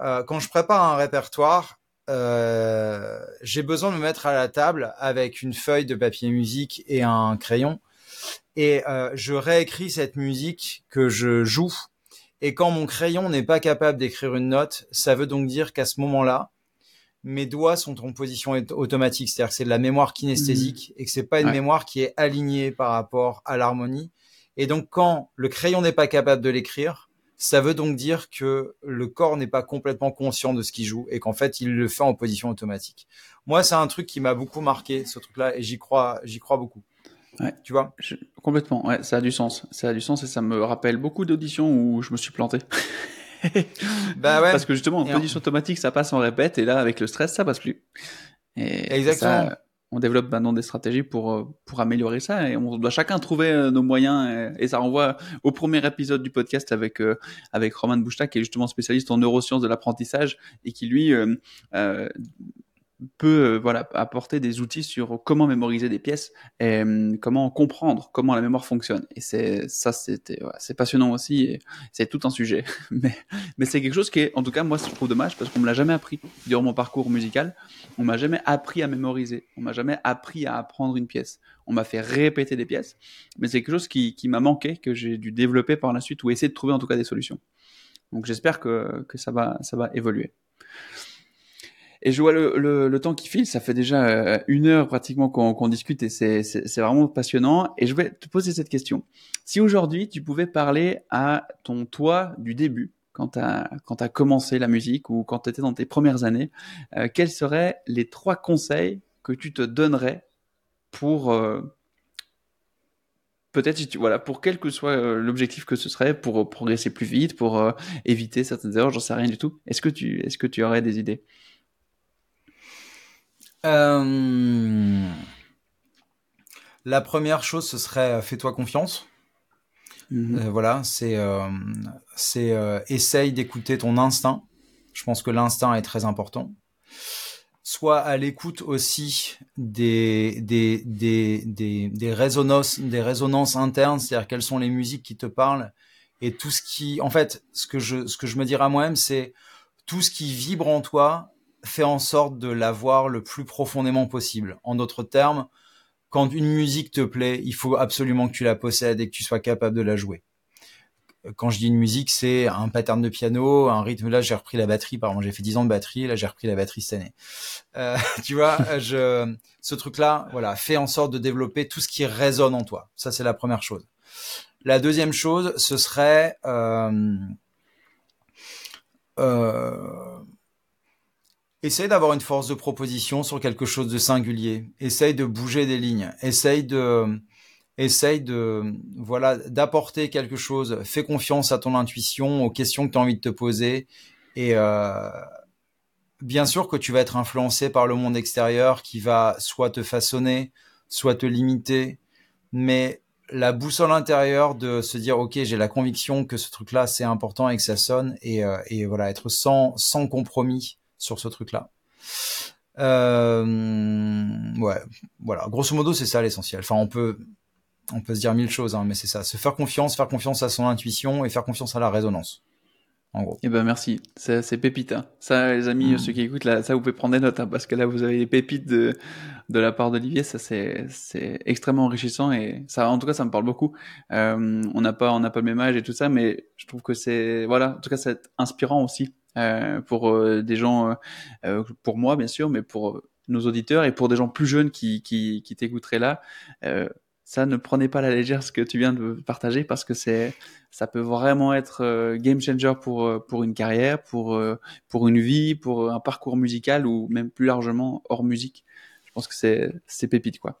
Euh, quand je prépare un répertoire, euh, j'ai besoin de me mettre à la table avec une feuille de papier musique et un crayon, et euh, je réécris cette musique que je joue. Et quand mon crayon n'est pas capable d'écrire une note, ça veut donc dire qu'à ce moment-là, mes doigts sont en position automatique, c'est-à-dire que c'est de la mémoire kinesthésique et que c'est pas une ouais. mémoire qui est alignée par rapport à l'harmonie. Et donc, quand le crayon n'est pas capable de l'écrire, ça veut donc dire que le corps n'est pas complètement conscient de ce qu'il joue et qu'en fait, il le fait en position automatique. Moi, c'est un truc qui m'a beaucoup marqué, ce truc-là, et j'y crois, j'y crois beaucoup. Ouais, tu vois, je... complètement. Ouais, ça a du sens. Ça a du sens et ça me rappelle beaucoup d'auditions où je me suis planté. Bah ouais. Parce que justement, en position automatique, ça passe en répète et là, avec le stress, ça passe plus. Et exactement. Ça, on développe maintenant des stratégies pour pour améliorer ça et on doit chacun trouver nos moyens. Et, et ça renvoie au premier épisode du podcast avec euh, avec Romain Bouchta, qui est justement spécialiste en neurosciences de l'apprentissage et qui lui euh, euh, peut euh, voilà, apporter des outils sur comment mémoriser des pièces et euh, comment comprendre comment la mémoire fonctionne. Et c'est, ça, c'était, ouais, c'est passionnant aussi, et c'est tout un sujet. Mais, mais c'est quelque chose qui est, en tout cas, moi, je trouve dommage parce qu'on ne me l'a jamais appris durant mon parcours musical. On ne m'a jamais appris à mémoriser. On ne m'a jamais appris à apprendre une pièce. On m'a fait répéter des pièces. Mais c'est quelque chose qui, qui m'a manqué, que j'ai dû développer par la suite ou essayer de trouver en tout cas des solutions. Donc j'espère que, que ça va, ça va évoluer. Et je vois le, le, le temps qui file, ça fait déjà une heure pratiquement qu'on, qu'on discute et c'est, c'est, c'est vraiment passionnant. Et je vais te poser cette question. Si aujourd'hui, tu pouvais parler à ton toi du début, quand t'as, quand t'as commencé la musique ou quand t'étais dans tes premières années, euh, quels seraient les trois conseils que tu te donnerais pour... Euh, peut-être, si tu, voilà, pour quel que soit euh, l'objectif que ce serait, pour progresser plus vite, pour euh, éviter certaines erreurs, j'en sais rien du tout. Est-ce que tu, est-ce que tu aurais des idées ? Euh... La première chose, ce serait fais-toi confiance. Mmh. Euh, voilà, c'est, euh, c'est euh, essaye d'écouter ton instinct. Je pense que l'instinct est très important. Sois à l'écoute aussi des des des des, des résonances des résonances internes, c'est-à-dire quelles sont les musiques qui te parlent et tout ce qui, en fait, ce que je ce que je me dirais à moi-même, c'est tout ce qui vibre en toi. Fais en sorte de l'avoir le plus profondément possible. En d'autres termes, quand une musique te plaît, il faut absolument que tu la possèdes et que tu sois capable de la jouer. Quand je dis une musique, c'est un pattern de piano, un rythme. Là, j'ai repris la batterie. Par exemple, j'ai fait dix ans de batterie. Là, j'ai repris la batterie cette année. Euh, tu vois, je, ce truc-là, voilà, fais en sorte de développer tout ce qui résonne en toi. Ça, c'est la première chose. La deuxième chose, ce serait... Euh, euh, Essaye d'avoir une force de proposition sur quelque chose de singulier. Essaye de bouger des lignes. Essaye de, essaye de, voilà, d'apporter quelque chose. Fais confiance à ton intuition, aux questions que tu as envie de te poser. Et euh, bien sûr que tu vas être influencé par le monde extérieur qui va soit te façonner, soit te limiter. Mais la boussole intérieure de se dire, OK, j'ai la conviction que ce truc-là, c'est important et que ça sonne. Et, euh, et voilà, être sans, sans compromis sur ce truc-là. Euh, ouais, voilà. Grosso modo, c'est ça l'essentiel. Enfin, on peut, on peut se dire mille choses, hein, mais c'est ça. Se faire confiance, faire confiance à son intuition et faire confiance à la résonance. En gros. Eh ben, merci. C'est, c'est pépite, hein. Ça, les amis, mmh. ceux qui écoutent, là, ça, vous pouvez prendre des notes, hein, parce que là, vous avez des pépites de, de la part d'Olivier. Ça, c'est, c'est extrêmement enrichissant et ça, en tout cas, ça me parle beaucoup. Euh, on n'a pas, on n'a pas le même âge et tout ça, mais je trouve que c'est, voilà, en tout cas, c'est inspirant aussi. Euh, pour euh, des gens, euh, euh, pour moi bien sûr, mais pour euh, nos auditeurs et pour des gens plus jeunes qui, qui, qui t'écouteraient là, euh, ça, ne prenez pas à la légère ce que tu viens de partager parce que c'est, ça peut vraiment être euh, game changer pour, pour une carrière, pour, euh, pour une vie, pour un parcours musical ou même plus largement hors musique. Je pense que c'est, c'est pépite, quoi.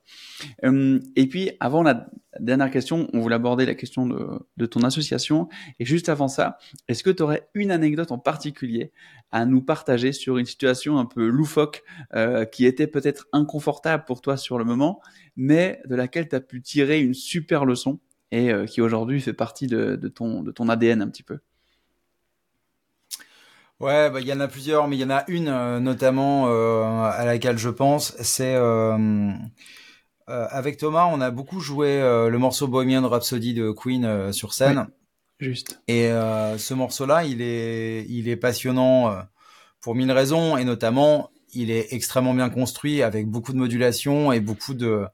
Euh, et puis, avant la dernière question, on voulait aborder la question de, de ton association. Et juste avant ça, est-ce que tu aurais une anecdote en particulier à nous partager sur une situation un peu loufoque, euh, qui était peut-être inconfortable pour toi sur le moment, mais de laquelle tu as pu tirer une super leçon et euh, qui aujourd'hui fait partie de, de, ton, de ton A D N un petit peu ? Ouais, bah il y en a plusieurs, mais il y en a une euh, notamment euh, à laquelle je pense. C'est euh, euh, avec Thomas, on a beaucoup joué euh, le morceau Bohemian Rhapsody de Queen euh, sur scène. Oui, juste. Et euh, ce morceau-là, il est, il est passionnant euh, pour mille raisons, et notamment, il est extrêmement bien construit avec beaucoup de modulation et beaucoup de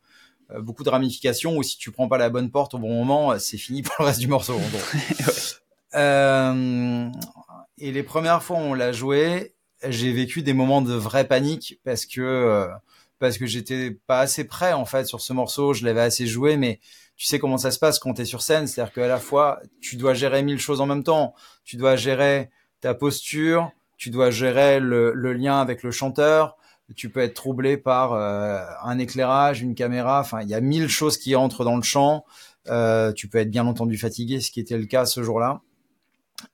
euh, beaucoup de ramifications. Où si tu prends pas la bonne porte au bon moment, c'est fini pour le reste du morceau. En gros. Ouais. Euh, et les premières fois où on l'a joué, j'ai vécu des moments de vraie panique parce que euh, parce que j'étais pas assez prêt en fait sur ce morceau. Je l'avais assez joué, mais tu sais comment ça se passe quand t'es sur scène, c'est-à-dire qu'à la fois tu dois gérer mille choses en même temps. Tu dois gérer ta posture, tu dois gérer le, le lien avec le chanteur. Tu peux être troublé par euh, un éclairage, une caméra. Enfin, il y a mille choses qui entrent dans le champ. Euh, tu peux être bien entendu fatigué, ce qui était le cas ce jour-là.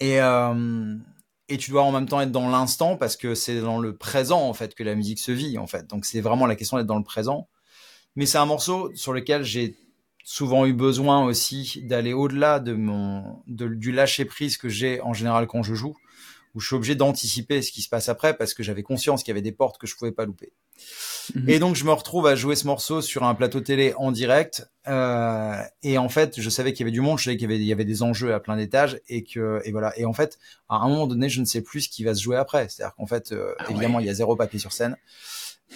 Et euh, et tu dois en même temps être dans l'instant parce que c'est dans le présent en fait que la musique se vit en fait. Donc c'est vraiment la question d'être dans le présent. Mais c'est un morceau sur lequel j'ai souvent eu besoin aussi d'aller au-delà de mon de, du lâcher prise que j'ai en général quand je joue, où je suis obligé d'anticiper ce qui se passe après parce que j'avais conscience qu'il y avait des portes que je pouvais pas louper. Mmh. Et donc je me retrouve à jouer ce morceau sur un plateau télé en direct euh, et en fait je savais qu'il y avait du monde, je savais qu'il y avait, il y avait des enjeux à plein d'étages et que et voilà et en fait à un moment donné je ne sais plus ce qui va se jouer après, c'est-à-dire qu'en fait euh, ah, évidemment ouais. Il y a zéro papier sur scène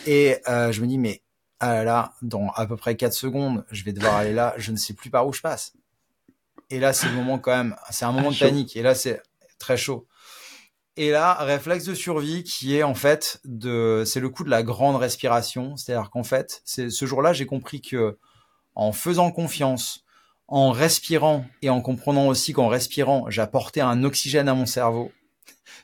et euh, je me dis mais ah là là dans à peu près quatre secondes je vais devoir aller là, je ne sais plus par où je passe et là c'est le moment quand même, c'est un moment ah, de panique chaud. Et là c'est très chaud. Et là, réflexe de survie qui est en fait de, c'est le coup de la grande respiration. C'est-à-dire qu'en fait, c'est, ce jour-là, j'ai compris que en faisant confiance, en respirant et en comprenant aussi qu'en respirant, j'apportais un oxygène à mon cerveau.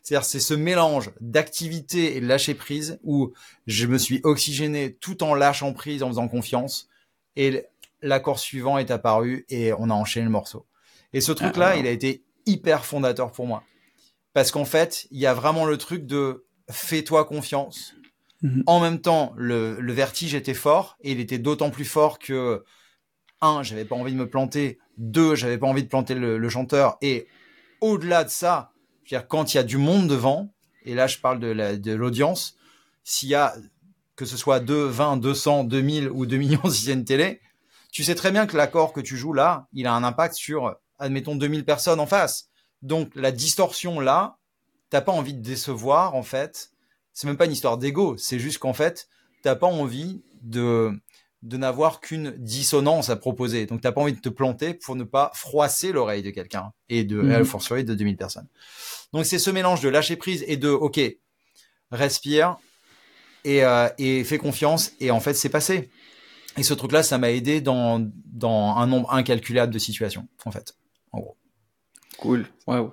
C'est-à-dire, c'est ce mélange d'activité et de lâcher prise où je me suis oxygéné tout en lâchant prise, en faisant confiance. Et l'accord suivant est apparu et on a enchaîné le morceau. Et ce truc-là, ah, ah. il a été hyper fondateur pour moi. Parce qu'en fait, il y a vraiment le truc de fais-toi confiance. Mmh. En même temps, le, le vertige était fort et il était d'autant plus fort que un, j'avais pas envie de me planter, deux, j'avais pas envie de planter le, le chanteur et au-delà de ça, je veux dire quand il y a du monde devant et là je parle de, la, de l'audience, s'il y a que ce soit deux, vingt, deux cents, deux mille ou deux millions si c'est une télé, tu sais très bien que l'accord que tu joues là, il a un impact sur admettons deux mille personnes en face. Donc, la distorsion, là, t'as pas envie de décevoir, en fait. C'est même pas une histoire d'ego. C'est juste qu'en fait, t'as pas envie de, de n'avoir qu'une dissonance à proposer. Donc, t'as pas envie de te planter pour ne pas froisser l'oreille de quelqu'un et de, mmh. fortiori, de deux mille personnes. Donc, c'est ce mélange de lâcher prise et de, OK, respire et, euh, et fais confiance. Et en fait, c'est passé. Et ce truc-là, ça m'a aidé dans, dans un nombre incalculable de situations, en fait, en gros. Cool, waouh,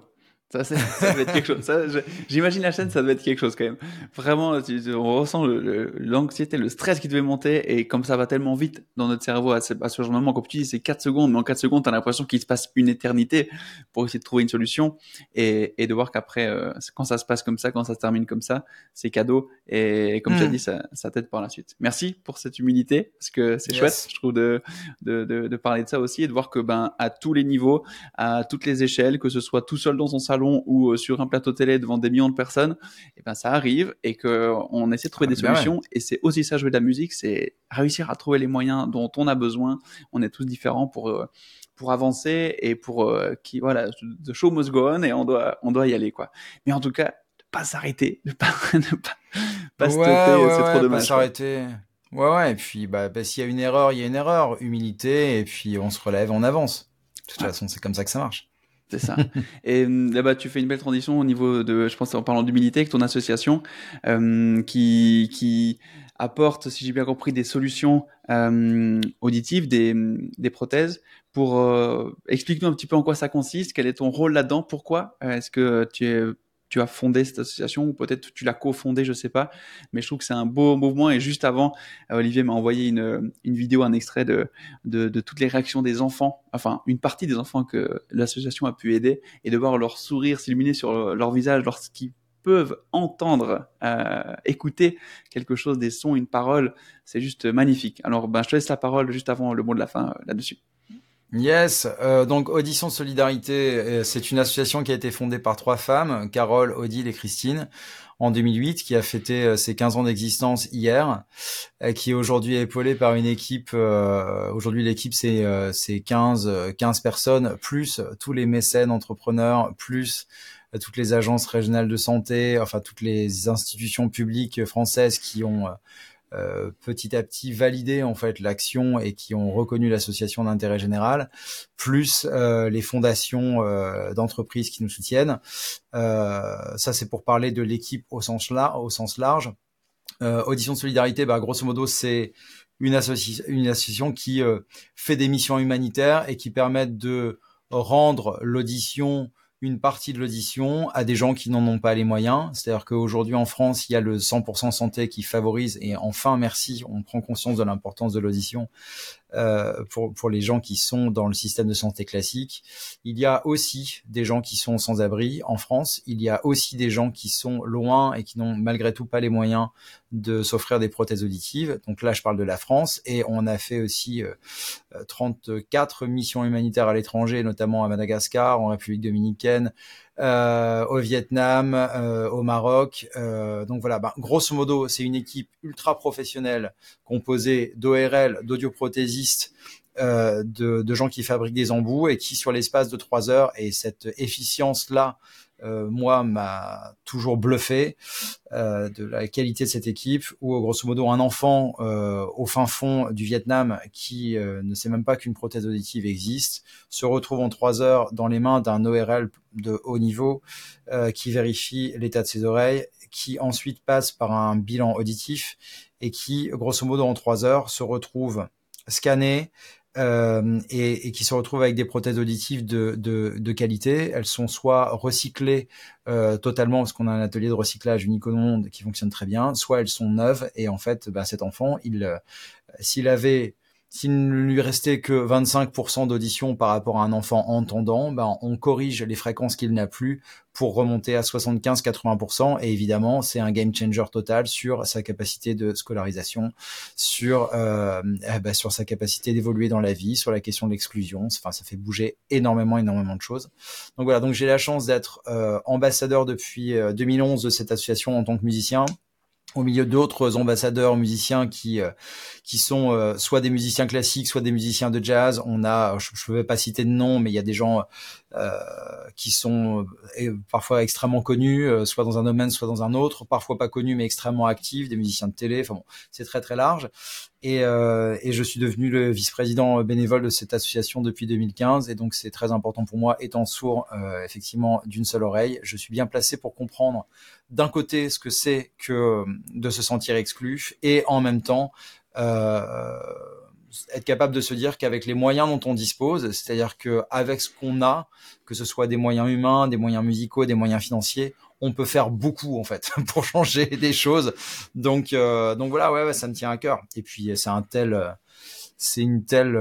ça, ça doit être quelque chose. Ça, je, j'imagine la scène, ça doit être quelque chose quand même. Vraiment, tu, tu, on ressent le, le, l'anxiété, le stress qui devait monter et comme ça va tellement vite dans notre cerveau à ce, à ce genre de moment, comme tu dis, c'est quatre secondes, mais en quatre secondes, t'as l'impression qu'il se passe une éternité pour essayer de trouver une solution et, et de voir qu'après, euh, quand ça se passe comme ça, quand ça se termine comme ça, c'est cadeau et, et comme mmh. tu as dit, ça, ça t'aide par la suite. Merci pour cette humilité parce que c'est yes. chouette, je trouve, de, de, de, de parler de ça aussi et de voir que ben, à tous les niveaux, à toutes les échelles, que ce soit tout seul dans son salon, ou sur un plateau télé devant des millions de personnes, et ben ça arrive et qu'on essaie de trouver ah, des solutions. Ouais. Et c'est aussi ça, jouer de la musique, c'est réussir à trouver les moyens dont on a besoin. On est tous différents pour, pour avancer et pour euh, qui, voilà, the show must go on et on doit, on doit y aller, quoi. Mais en tout cas, ne pas s'arrêter, ne pas, ne pas, pas ouais, se tenter, ouais, c'est ouais, trop dommage. Pas s'arrêter. Ouais, ouais, et puis bah, bah, s'il y a une erreur, il y a une erreur. Humilité, et puis on se relève, on avance. De toute ouais. façon, c'est comme ça que ça marche. C'est ça. Et là-bas, tu fais une belle transition au niveau de, je pense, en parlant d'humilité, avec ton association euh, qui, qui apporte, si j'ai bien compris, des solutions euh, auditives, des, des prothèses. Pour euh, explique-nous un petit peu en quoi ça consiste, quel est ton rôle là-dedans, pourquoi est-ce que tu es tu as fondé cette association ou peut-être tu l'as cofondée, je sais pas, mais je trouve que c'est un beau mouvement. Et juste avant, Olivier m'a envoyé une, une vidéo, un extrait de, de, de toutes les réactions des enfants, enfin une partie des enfants que l'association a pu aider et de voir leur sourire s'illuminer sur leur visage lorsqu'ils peuvent entendre, euh, écouter quelque chose, des sons, une parole, c'est juste magnifique. Alors ben, je te laisse la parole juste avant le mot de la fin euh, là-dessus. Yes, euh, donc Audition Solidarité, c'est une association qui a été fondée par trois femmes, Carole, Odile et Christine, en deux mille huit, qui a fêté ses quinze ans d'existence hier, et qui est aujourd'hui épaulée par une équipe. Euh, aujourd'hui, l'équipe, c'est, euh, c'est quinze, quinze personnes, plus tous les mécènes entrepreneurs, plus toutes les agences régionales de santé, enfin toutes les institutions publiques françaises qui ont euh, petit à petit validé en fait l'action et qui ont reconnu l'association d'intérêt général, plus euh, les fondations euh, d'entreprises qui nous soutiennent. Euh, ça c'est pour parler de l'équipe au sens, lar- au sens large. Euh, Audition de Solidarité, bah, grosso modo c'est une, associ- une association qui euh, fait des missions humanitaires et qui permettent de rendre l'audition une partie de l'audition à des gens qui n'en ont pas les moyens. C'est-à-dire qu'aujourd'hui, en France, il y a le cent pour cent santé qui favorise, et enfin, merci, on prend conscience de l'importance de l'audition euh, pour, pour les gens qui sont dans le système de santé classique. Il y a aussi des gens qui sont sans abri en France. Il y a aussi des gens qui sont loin et qui n'ont malgré tout pas les moyens de s'offrir des prothèses auditives. Donc là, je parle de la France. Et on a fait aussi euh, trente-quatre missions humanitaires à l'étranger, notamment à Madagascar, en République dominicaine, Euh, au Vietnam, euh, au Maroc. Euh, donc voilà, bah, grosso modo, c'est une équipe ultra professionnelle composée d'O R L, d'audioprothésistes, euh, de, de gens qui fabriquent des embouts et qui, sur l'espace de trois heures, et cette efficience-là, euh, moi, m'a toujours bluffé euh, de la qualité de cette équipe, où, grosso modo, un enfant euh, au fin fond du Vietnam qui euh, ne sait même pas qu'une prothèse auditive existe, se retrouve en trois heures dans les mains d'un O R L de haut niveau euh, qui vérifie l'état de ses oreilles, qui ensuite passe par un bilan auditif et qui, grosso modo, en trois heures, se retrouve scanné, Euh, et, et qui se retrouvent avec des prothèses auditives de, de, de qualité. Elles sont soit recyclées euh, totalement, parce qu'on a un atelier de recyclage unique au monde qui fonctionne très bien, soit elles sont neuves. Et en fait, bah, cet enfant, il, euh, s'il avait, s'il ne lui restait que vingt-cinq pour cent d'audition par rapport à un enfant entendant, bah, on corrige les fréquences qu'il n'a plus pour remonter à soixante-quinze à quatre-vingts pour cent. Et évidemment, c'est un game changer total sur sa capacité de scolarisation, sur euh, eh ben, sur sa capacité d'évoluer dans la vie, sur la question de l'exclusion. Enfin, ça fait bouger énormément, énormément de choses. Donc voilà. Donc j'ai la chance d'être euh, ambassadeur depuis euh, deux mille onze de cette association en tant que musicien, au milieu d'autres ambassadeurs musiciens qui qui sont soit des musiciens classiques, soit des musiciens de jazz. On a, je ne vais pas citer de nom, mais il y a des gens euh, qui sont parfois extrêmement connus, soit dans un domaine, soit dans un autre, parfois pas connus mais extrêmement actifs, des musiciens de télé. Enfin bon, c'est très très large. Et, euh, et je suis devenu le vice-président bénévole de cette association depuis deux mille quinze, et donc c'est très important pour moi, étant sourd euh, effectivement d'une seule oreille. Je suis bien placé pour comprendre d'un côté ce que c'est que de se sentir exclu, et en même temps euh, être capable de se dire qu'avec les moyens dont on dispose, c'est-à-dire qu'avec ce qu'on a, que ce soit des moyens humains, des moyens musicaux, des moyens financiers, on peut faire beaucoup en fait pour changer des choses. Donc euh, donc voilà, ouais, ouais, ça me tient à cœur. Et puis c'est un tel, c'est une telle,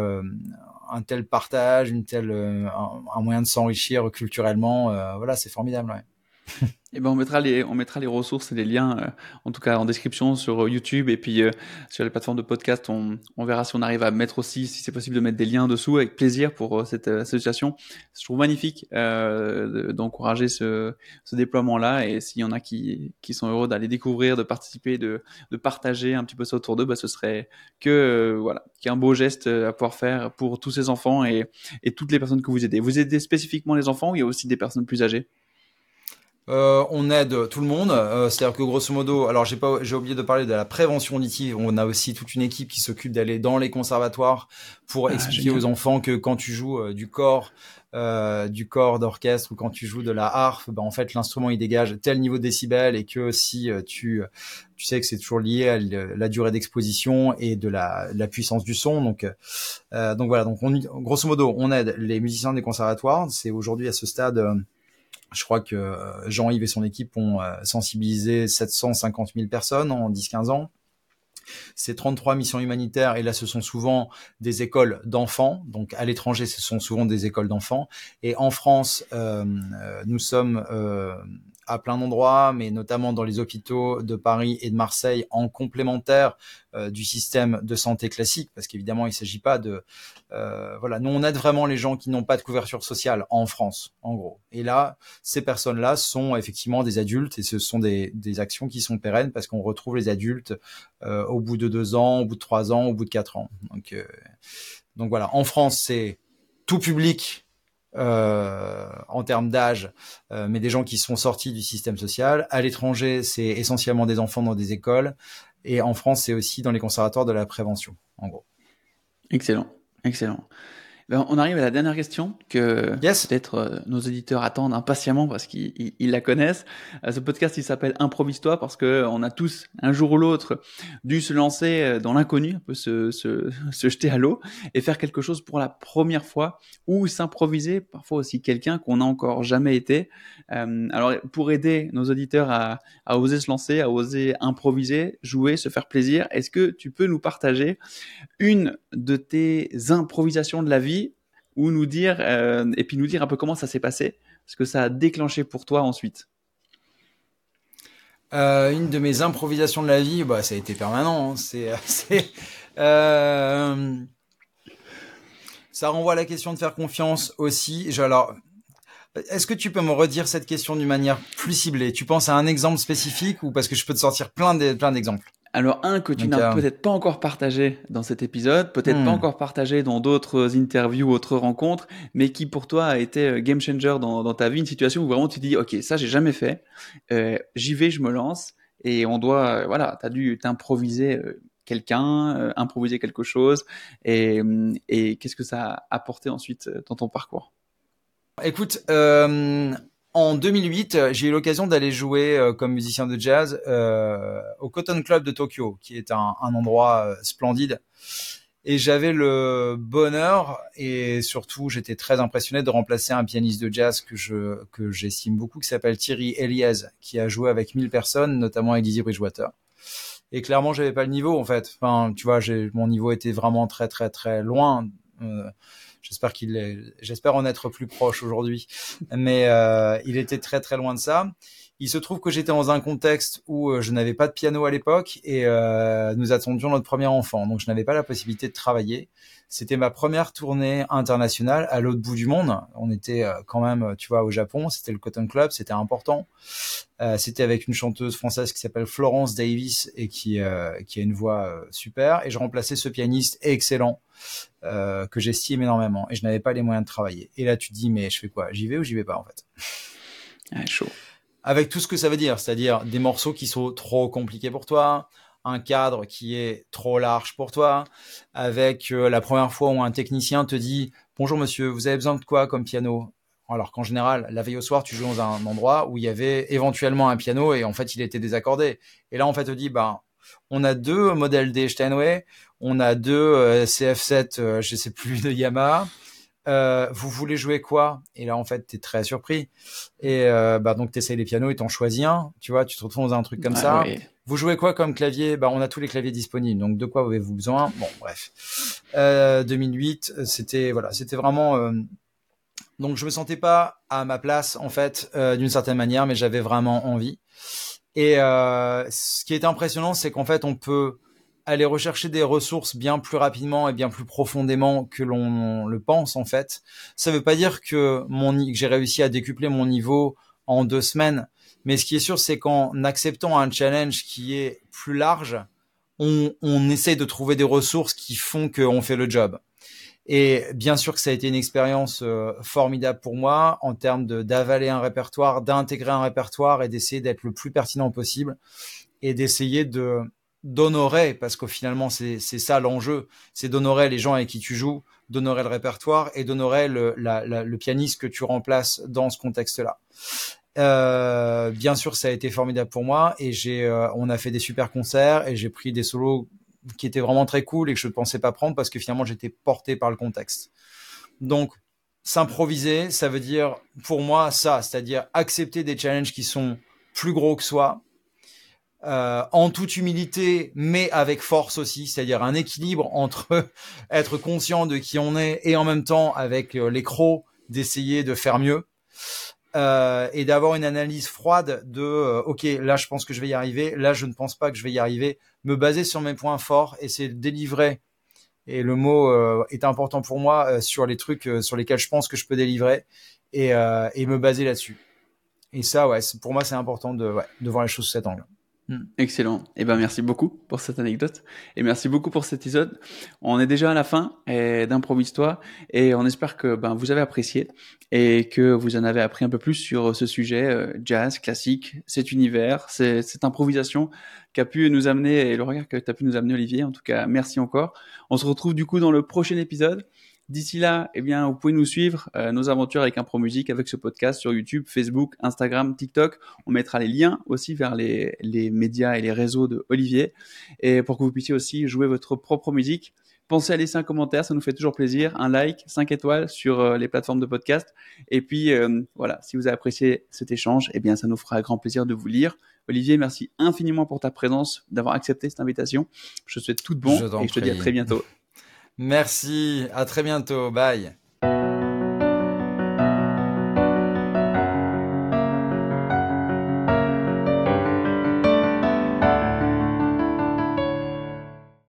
un tel partage, une telle, un, un moyen de s'enrichir culturellement. Euh, voilà, c'est formidable. Ouais. Eh ben on mettra les on mettra les ressources et les liens euh, en tout cas en description sur euh, YouTube, et puis euh, sur les plateformes de podcast on on verra si on arrive à mettre aussi, si c'est possible, de mettre des liens dessous, avec plaisir, pour euh, cette euh, association. Je trouve magnifique euh, d'encourager ce ce déploiement là, et s'il y en a qui qui sont heureux d'aller découvrir, de participer, de de partager un petit peu ça autour d'eux, bah ce serait que euh, voilà qu'un beau geste à pouvoir faire pour tous ces enfants et et toutes les personnes que vous aidez. Vous aidez spécifiquement les enfants, ou il y a aussi des personnes plus âgées? Euh, on aide tout le monde, euh, c'est-à-dire que grosso modo, alors j'ai pas, j'ai oublié de parler de la prévention auditive. On a aussi toute une équipe qui s'occupe d'aller dans les conservatoires pour ah, expliquer aux enfants que quand tu joues euh, du cor, euh, du cor d'orchestre, ou quand tu joues de la harpe, bah en fait l'instrument il dégage tel niveau de décibels, et que si euh, tu, tu sais que c'est toujours lié à la durée d'exposition et de la, de la puissance du son. Donc, euh, donc voilà, donc on, grosso modo, on aide les musiciens des conservatoires. C'est aujourd'hui à ce stade. Euh, Je crois que Jean-Yves et son équipe ont sensibilisé sept cent cinquante mille personnes en dix quinze ans. C'est trente-trois missions humanitaires, et là ce sont souvent des écoles d'enfants. Donc à l'étranger ce sont souvent des écoles d'enfants, et en France euh, nous sommes euh, à plein d'endroits, mais notamment dans les hôpitaux de Paris et de Marseille, en complémentaire euh, du système de santé classique, parce qu'évidemment, il ne s'agit pas de... Euh, voilà, nous, on aide vraiment les gens qui n'ont pas de couverture sociale en France, en gros. Et là, ces personnes-là sont effectivement des adultes, et ce sont des, des actions qui sont pérennes, parce qu'on retrouve les adultes euh, au bout de deux ans, au bout de trois ans, au bout de quatre ans. Donc, euh, donc voilà, en France, c'est tout public... Euh, en termes d'âge, euh, mais des gens qui sont sortis du système social. À l'étranger, c'est essentiellement des enfants dans des écoles, et en France, c'est aussi dans les conservatoires de la prévention, en gros. Excellent, excellent. Ben, on arrive à la dernière question que yes. peut-être euh, nos auditeurs attendent impatiemment parce qu'ils ils, ils la connaissent. Euh, ce podcast, il s'appelle Improvise-toi parce que on a tous, un jour ou l'autre, dû se lancer dans l'inconnu, un peu se, se, se jeter à l'eau et faire quelque chose pour la première fois ou s'improviser, parfois aussi quelqu'un qu'on n'a encore jamais été. Euh, alors, pour aider nos auditeurs à, à oser se lancer, à oser improviser, jouer, se faire plaisir, est-ce que tu peux nous partager une de tes improvisations de la vie ou nous dire, euh, et puis nous dire un peu comment ça s'est passé, ce que ça a déclenché pour toi ensuite. Euh, une de mes improvisations de la vie, bah, ça a été permanent. Hein. C'est, c'est, euh, ça renvoie à la question de faire confiance aussi. Je, alors, est-ce que tu peux me redire cette question d'une manière plus ciblée ? Tu penses à un exemple spécifique ou parce que je peux te sortir plein, de, plein d'exemples ? Alors, un que tu okay. n'as peut-être pas encore partagé dans cet épisode, peut-être hmm. pas encore partagé dans d'autres interviews, autres rencontres, mais qui pour toi a été game changer dans, dans ta vie, une situation où vraiment tu te dis « Ok, ça, j'ai jamais fait, euh, j'y vais, je me lance » et on doit, euh, voilà, t'as dû t'improviser euh, quelqu'un, euh, improviser quelque chose et, et qu'est-ce que ça a apporté ensuite dans ton parcours ? Écoute, euh... en deux mille huit, j'ai eu l'occasion d'aller jouer euh, comme musicien de jazz euh, au Cotton Club de Tokyo, qui est un, un endroit euh, splendide. Et j'avais le bonheur, et surtout, j'étais très impressionné de remplacer un pianiste de jazz que je que j'estime beaucoup, qui s'appelle Thierry Eliez, qui a joué avec mille personnes, notamment avec Dizzy Bridgewater. Et clairement, j'avais pas le niveau, en fait. Enfin, tu vois, j'ai, mon niveau était vraiment très, très, très loin. Euh, J'espère qu'il est, j'espère en être plus proche aujourd'hui, mais euh, il était très très loin de ça. Il se trouve que j'étais dans un contexte où je n'avais pas de piano à l'époque et euh, nous attendions notre premier enfant, donc je n'avais pas la possibilité de travailler. C'était ma première tournée internationale à l'autre bout du monde. On était quand même, tu vois, au Japon. C'était le Cotton Club, c'était important. Euh, c'était avec une chanteuse française qui s'appelle Florence Davis et qui euh, qui a une voix super. Et je remplaçais ce pianiste excellent euh, que j'estime énormément. Et je n'avais pas les moyens de travailler. Et là, tu te dis, mais je fais quoi ? J'y vais ou j'y vais pas en fait ? Ah, chaud. Avec tout ce que ça veut dire, c'est-à-dire des morceaux qui sont trop compliqués pour toi, un cadre qui est trop large pour toi, avec euh, la première fois où un technicien te dit « Bonjour monsieur, vous avez besoin de quoi comme piano ?» Alors qu'en général, la veille au soir, tu joues dans un endroit où il y avait éventuellement un piano et en fait, il était désaccordé. Et là, en fait, on te dit bah, « On a deux modèles D Steinway, on a deux euh, C F sept, euh, je ne sais plus, de Yamaha. » Euh, vous voulez jouer quoi ? Et là, en fait, t'es très surpris. Et euh, bah, donc, t'essayes les pianos et t'en choisis un. Tu vois, tu te retrouves dans un truc comme ah, ça. Oui. Vous jouez quoi comme clavier ? Bah, on a tous les claviers disponibles. Donc, de quoi avez-vous besoin ? Bon, bref. Euh, deux mille huit, c'était voilà, c'était vraiment. Euh... Donc, je me sentais pas à ma place, en fait, euh, d'une certaine manière, mais j'avais vraiment envie. Et euh, ce qui était impressionnant, c'est qu'en fait, on peut aller rechercher des ressources bien plus rapidement et bien plus profondément que l'on le pense, en fait. Ça ne veut pas dire que, mon, que j'ai réussi à décupler mon niveau en deux semaines, mais ce qui est sûr, c'est qu'en acceptant un challenge qui est plus large, on, on essaie de trouver des ressources qui font qu'on fait le job. Et bien sûr que ça a été une expérience euh, formidable pour moi en termes de, d'avaler un répertoire, d'intégrer un répertoire et d'essayer d'être le plus pertinent possible et d'essayer de... d'honorer, parce que finalement c'est, c'est ça l'enjeu, c'est d'honorer les gens avec qui tu joues, d'honorer le répertoire et d'honorer le, la, la, le pianiste que tu remplaces dans ce contexte-là. Euh, bien sûr, ça a été formidable pour moi et j'ai, euh, on a fait des super concerts et j'ai pris des solos qui étaient vraiment très cool et que je ne pensais pas prendre parce que finalement j'étais porté par le contexte. Donc, s'improviser, ça veut dire pour moi ça, c'est-à-dire accepter des challenges qui sont plus gros que soi, Euh, en toute humilité mais avec force aussi, c'est-à-dire un équilibre entre être conscient de qui on est et en même temps avec euh, les crocs d'essayer de faire mieux euh, et d'avoir une analyse froide de euh, ok, là je pense que je vais y arriver, là je ne pense pas que je vais y arriver, me baser sur mes points forts, essayer de délivrer, et le mot euh, est important pour moi, euh, sur les trucs euh, sur lesquels je pense que je peux délivrer, et, euh, et me baser là-dessus. Et ça, ouais, pour moi, c'est important de, ouais, de voir les choses sous cet angle. Excellent. Eh ben, merci beaucoup pour cette anecdote. Et merci beaucoup pour cet épisode. On est déjà à la fin d'Improvise-toi. Et on espère que ben, vous avez apprécié et que vous en avez appris un peu plus sur ce sujet euh, jazz, classique, cet univers, c'est, cette improvisation qu'a pu nous amener et le regard que tu as pu nous amener, Olivier. En tout cas, merci encore. On se retrouve du coup dans le prochain épisode. D'ici là, eh bien, vous pouvez nous suivre, euh, nos aventures avec Impro Music, avec ce podcast sur YouTube, Facebook, Instagram, TikTok. On mettra les liens aussi vers les, les médias et les réseaux de Olivier, et pour que vous puissiez aussi jouer votre propre musique. Pensez à laisser un commentaire, ça nous fait toujours plaisir, un like, cinq étoiles sur euh, les plateformes de podcast. Et puis, euh, voilà, si vous avez apprécié cet échange, eh bien, ça nous fera grand plaisir de vous lire. Olivier, merci infiniment pour ta présence, d'avoir accepté cette invitation. Je te souhaite tout de bon et je te dis à très bientôt. Merci, à très bientôt, bye.